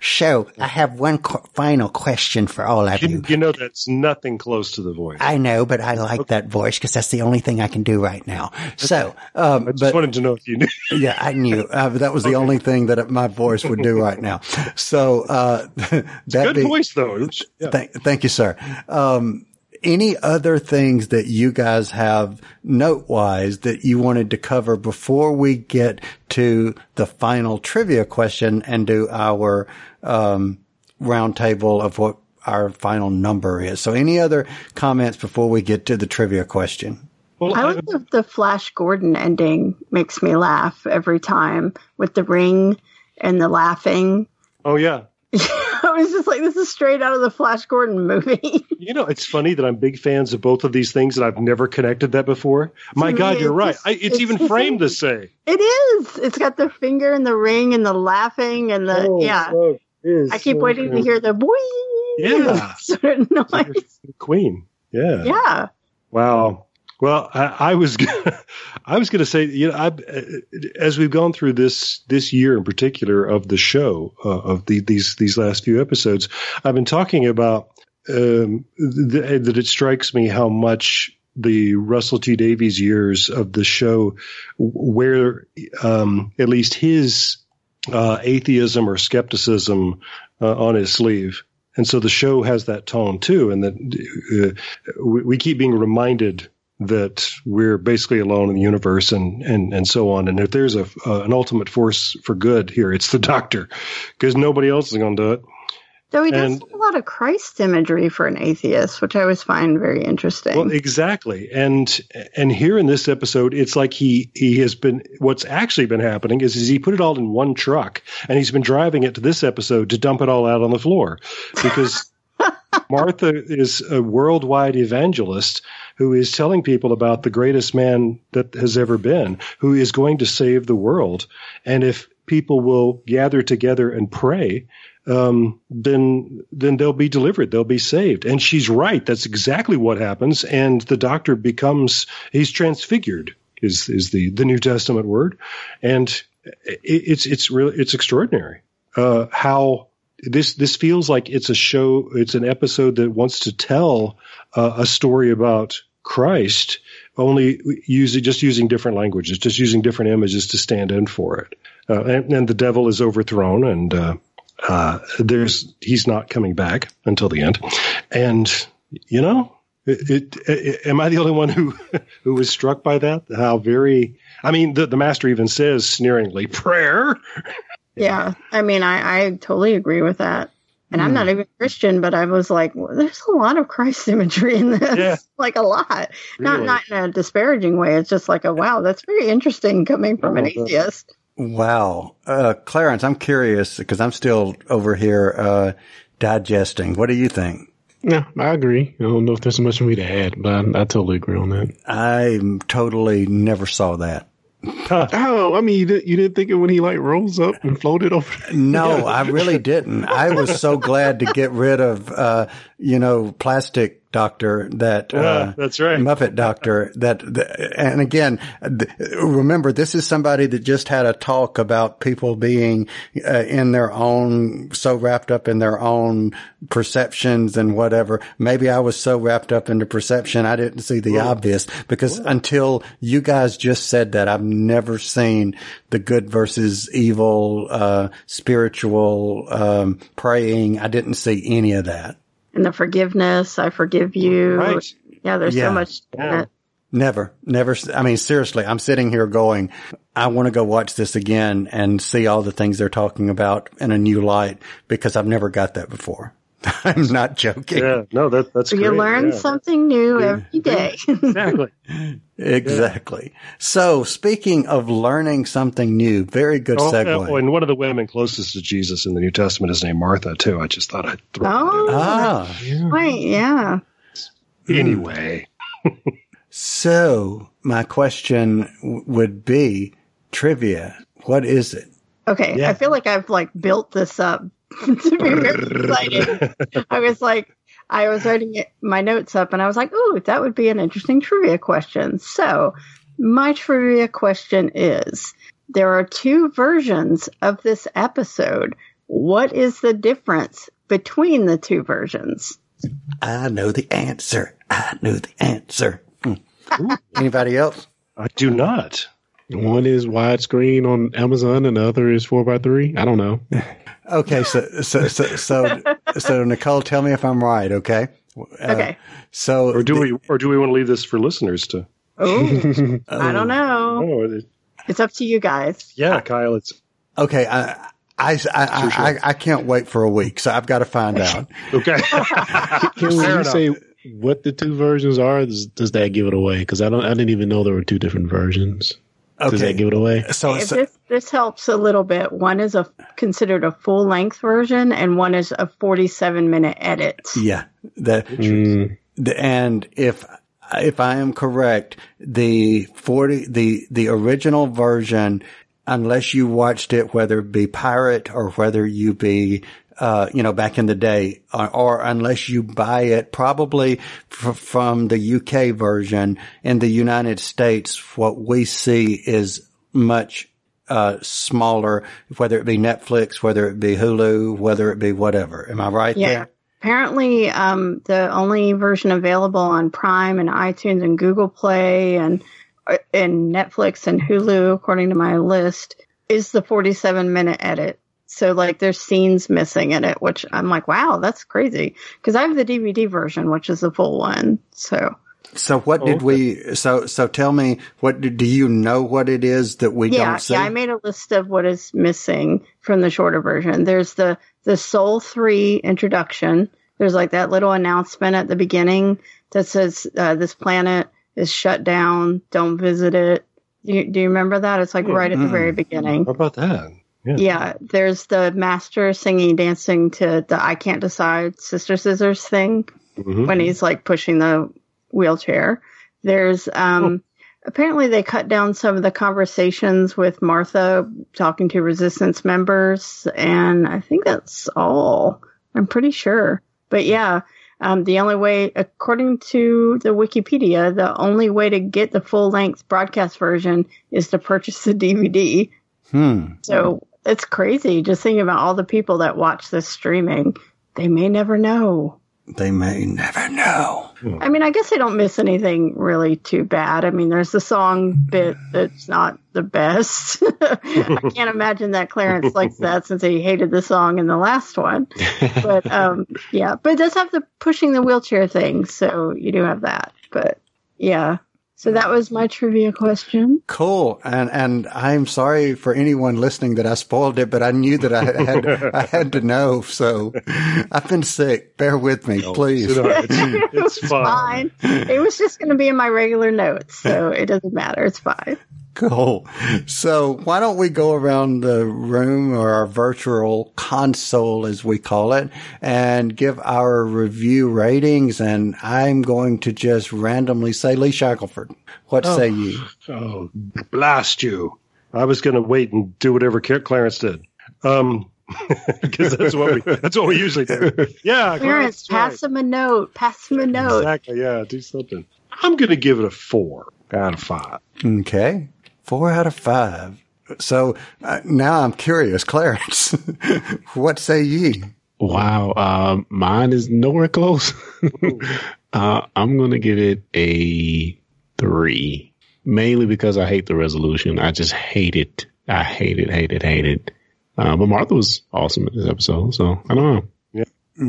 So, I have one final question for all of you. You know that's nothing close to the voice. I know, but I like that voice because that's the only thing I can do right now. So, I just wanted to know if you knew. Yeah, I knew. That was the only thing that my voice would do right now. So, voice, though. Yeah. Thank you, sir. Any other things that you guys have note-wise that you wanted to cover before we get to the final trivia question and do our round table of what our final number is? So any other comments before we get to the trivia question? Well, I like the Flash Gordon ending. Makes me laugh every time with the ring and the laughing. Oh, yeah. I was just like, this is straight out of the Flash Gordon movie. You know, it's funny that I'm big fans of both of these things, and I've never connected that before. My God, you're right. It's even framed the same. It is. It's got the finger and the ring and the laughing and the, Look, I keep waiting to hear the boing. Yeah. Sort of noise. Queen. Yeah. Yeah. Wow. Well, I was going to say, you know, as we've gone through this year in particular of the show, of these last few episodes, I've been talking about that it strikes me how much the Russell T. Davies years of the show, where at least his atheism or skepticism on his sleeve. And so the show has that tone too, and that we keep being reminded that we're basically alone in the universe and so on. And if there's an ultimate force for good here, it's the Doctor, because nobody else is going to do it. Though he does have a lot of Christ imagery for an atheist, which I always find very interesting. Well, exactly. And here in this episode, it's like he has been – what's actually been happening is he put it all in one truck, and he's been driving it to this episode to dump it all out on the floor because – Martha is a worldwide evangelist who is telling people about the greatest man that has ever been, who is going to save the world. And if people will gather together and pray, then they'll be delivered. They'll be saved. And she's right. That's exactly what happens. And the Doctor becomes – he's transfigured is the New Testament word. And it's extraordinary how – This feels like it's a show, it's an episode that wants to tell a story about Christ, only using different languages, just using different images to stand in for it. And the devil is overthrown, and he's not coming back until the end. And you know, am I the only one who was struck by that? How very, I mean, the Master even says sneeringly, "Prayer." Yeah, I mean, I totally agree with that. And I'm not even Christian, but I was like, well, there's a lot of Christ imagery in this, like a lot. Really? Not in a disparaging way. It's just like, wow, that's very interesting coming from an atheist. Wow. Clarence, I'm curious because I'm still over here digesting. What do you think? Yeah, I agree. I don't know if there's much for me to add, but I totally agree on that. I totally never saw that. Oh, I mean, you didn't think it when he like rose up and floated over? No, I really didn't. I was so glad to get rid of you know, plastic doctor that, that's right. Muppet doctor that, and again, remember, this is somebody that just had a talk about people being in their own, so wrapped up in their own perceptions and whatever. Maybe I was so wrapped up into perception, I didn't see the obvious, because until you guys just said that, I've never seen the good versus evil, spiritual, praying. I didn't see any of that. And the forgiveness, I forgive you. Right. Yeah, there's so much in it. Never. I mean, seriously, I'm sitting here going, I want to go watch this again and see all the things they're talking about in a new light, because I've never got that before. I'm not joking. Yeah, no, that's great. You learn something new every day. Exactly. So, speaking of learning something new, very good segue. And one of the women closest to Jesus in the New Testament is named Martha, too. I just thought I'd throw it in. Anyway. So, my question would be, trivia, what is it? Okay, I feel like I've, like, built this up. To be very exciting. I was writing my notes up and I was like, ooh, that would be an interesting trivia question. So my trivia question is, there are two versions of this episode. What is the difference between the two versions? I know the answer. Anybody else? I do not. One is widescreen on Amazon and the other is 4x3. I don't know. Okay, so Nicole, tell me if I'm right, okay? Okay. So do we want to leave this for listeners to? Oh, I don't know. It's up to you guys. Yeah, Kyle, it's okay. I can't wait for a week, so I've got to find out. Okay. Can we say what the two versions are? Does that give it away? Because I didn't even know there were two different versions. Okay. Does that give it away? So this helps a little bit. One is considered a full-length version, and one is a 47-minute edit. Yeah. And if I am correct, the original version, unless you watched it, whether it be pirate or whether you be back in the day, or unless you buy it probably from the UK version in the United States, what we see is much smaller, whether it be Netflix, whether it be Hulu, whether it be whatever. Am I right there? Apparently, the only version available on Prime and iTunes and Google Play and Netflix and Hulu, according to my list, is the 47-minute edit. So, like, there's scenes missing in it, which I'm like, wow, that's crazy. Because I have the DVD version, which is the full one. So what did we? So tell me, what do you know? What it is that we don't see? Yeah, I made a list of what is missing from the shorter version. There's the Soul 3 introduction. There's like that little announcement at the beginning that says this planet is shut down. Don't visit it. Do you remember that? It's like right at the very beginning. How about that? Yeah, there's the master singing, dancing to the I Can't Decide Sister Scissors thing when he's like pushing the wheelchair. There's apparently they cut down some of the conversations with Martha talking to resistance members. And I think that's all. I'm pretty sure. But yeah, the only way, according to the Wikipedia, the only way to get the full length broadcast version is to purchase the DVD. So it's crazy just thinking about all the people that watch this streaming. They may never know. I mean, I guess they don't miss anything really too bad. I mean, there's the song bit that's not the best. I can't imagine that Clarence likes that since he hated the song in the last one. But but it does have the pushing the wheelchair thing. So you do have that. But yeah. So that was my trivia question. Cool. And I'm sorry for anyone listening that I spoiled it, but I knew that I had to know. So I've been sick. Bear with me, please. It's fine. It was just going to be in my regular notes. So it doesn't matter. It's fine. Cool. So why don't we go around the room, or our virtual console as we call it, and give our review ratings. And I'm going to just randomly say Lee Shackelford. What say you? Oh, blast you. I was going to wait and do whatever Clarence did. because that's what we usually do. Yeah, parents, pass them a note. Pass them a note. Exactly. Yeah, do something. I'm going to give it a 4 out of 5. Okay, 4 out of 5. So now I'm curious, Clarence. What say ye? Wow, mine is nowhere close. I'm going to give it a 3, mainly because I hate the resolution. I just hate it. I hate it. But Martha was awesome in this episode, so I don't know. Yeah.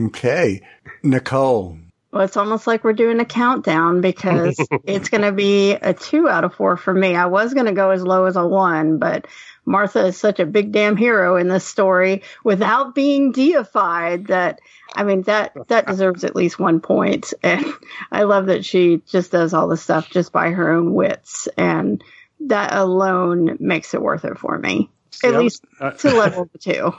Okay, Nicole. Well, it's almost like we're doing a countdown because it's going to be a 2 out of 4 for me. I was going to go as low as a 1, but Martha is such a big damn hero in this story without being deified that, I mean, that deserves at least 1 point. And I love that she just does all this stuff just by her own wits. And that alone makes it worth it for me. At least to level 2.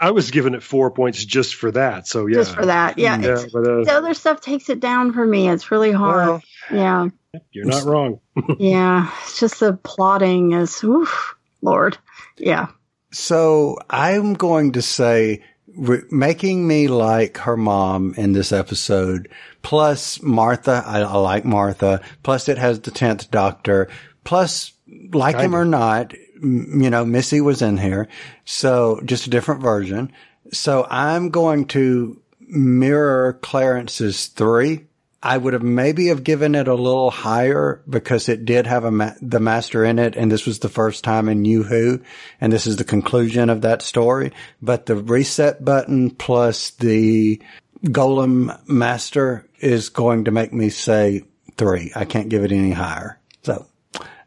I was giving it 4 points just for that. So yeah, just for that. Yeah, the other stuff takes it down for me. It's really hard. Well, yeah, you're not wrong. Yeah, it's just the plotting is, oof, Lord. Yeah. So I'm going to say making me like her mom in this episode. Plus Martha, I like Martha. Plus it has the 10th Doctor. Plus, like him or not, you know, Missy was in here. So just a different version. So I'm going to mirror Clarence's 3. I would have maybe given it a little higher because it did have the Master in it. And this was the first time in New Who. And this is the conclusion of that story. But the reset button plus the Golem Master is going to make me say 3. I can't give it any higher. So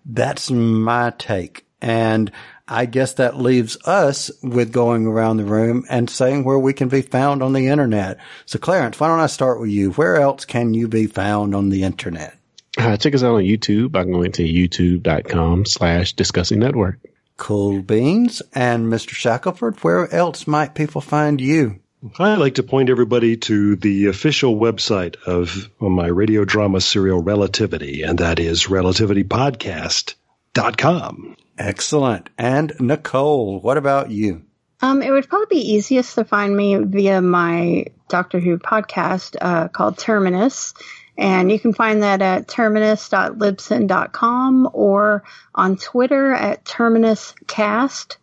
that's my take. And I guess that leaves us with going around the room and saying where we can be found on the internet. So, Clarence, why don't I start with you? Where else can you be found on the internet? Check us out on YouTube by going to youtube.com/discussing network. Cool beans. And Mr. Shackelford, where else might people find you? I like to point everybody to the official website of my radio drama serial Relativity, and that is relativitypodcast.com. Excellent. And Nicole, what about you? It would probably be easiest to find me via my Doctor Who podcast called Terminus. And you can find that at terminus.libsyn.com or on Twitter at terminuscast.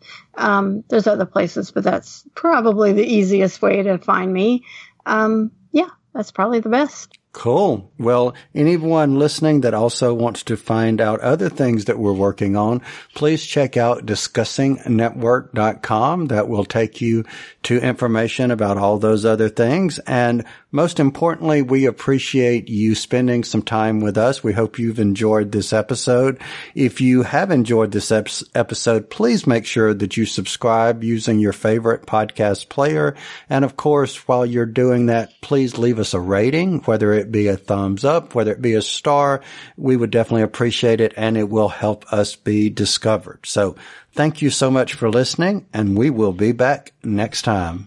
There's other places, but that's probably the easiest way to find me. Yeah, that's probably the best. Cool. Well, anyone listening that also wants to find out other things that we're working on, please check out discussingnetwork.com. That will take you to information about all those other things. And most importantly, we appreciate you spending some time with us. We hope you've enjoyed this episode. If you have enjoyed this episode, please make sure that you subscribe using your favorite podcast player. And of course, while you're doing that, please leave us a rating, whether it be a thumbs up, whether it be a star. We would definitely appreciate it, and it will help us be discovered. So thank you so much for listening, and we will be back next time.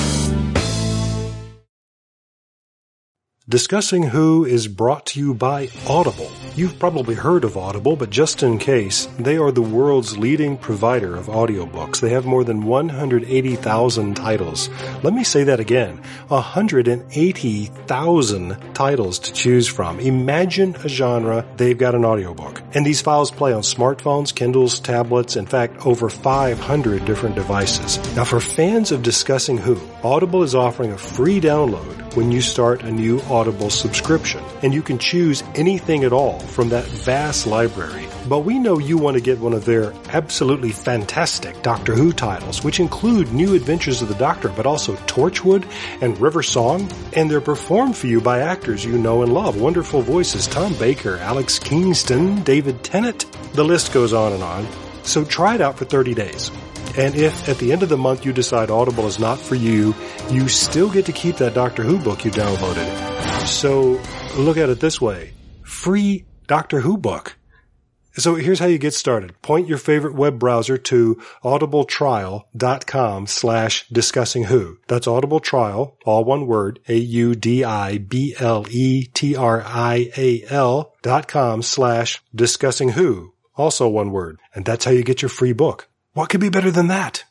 Discussing Who is brought to you by Audible. You've probably heard of Audible, but just in case, they are the world's leading provider of audiobooks. They have more than 180,000 titles. Let me say that again. 180,000 titles to choose from. Imagine a genre, they've got an audiobook. And these files play on smartphones, Kindles, tablets, in fact, over 500 different devices. Now, for fans of Discussing Who, Audible is offering a free download when you start a new Audible subscription. And you can choose anything at all from that vast library. But we know you want to get one of their absolutely fantastic Doctor Who titles, which include New Adventures of the Doctor, but also Torchwood and River Song. And they're performed for you by actors you know and love. Wonderful voices: Tom Baker, Alex Kingston, David Tennant. The list goes on and on. So try it out for 30 days. And if at the end of the month you decide Audible is not for you, you still get to keep that Doctor Who book you downloaded. So look at it this way. Free Doctor Who book. So here's how you get started. Point your favorite web browser to audibletrial.com/discussingwho. That's audibletrial, all one word, audibletrial.com/discussingwho, also one word. And that's how you get your free book. What could be better than that?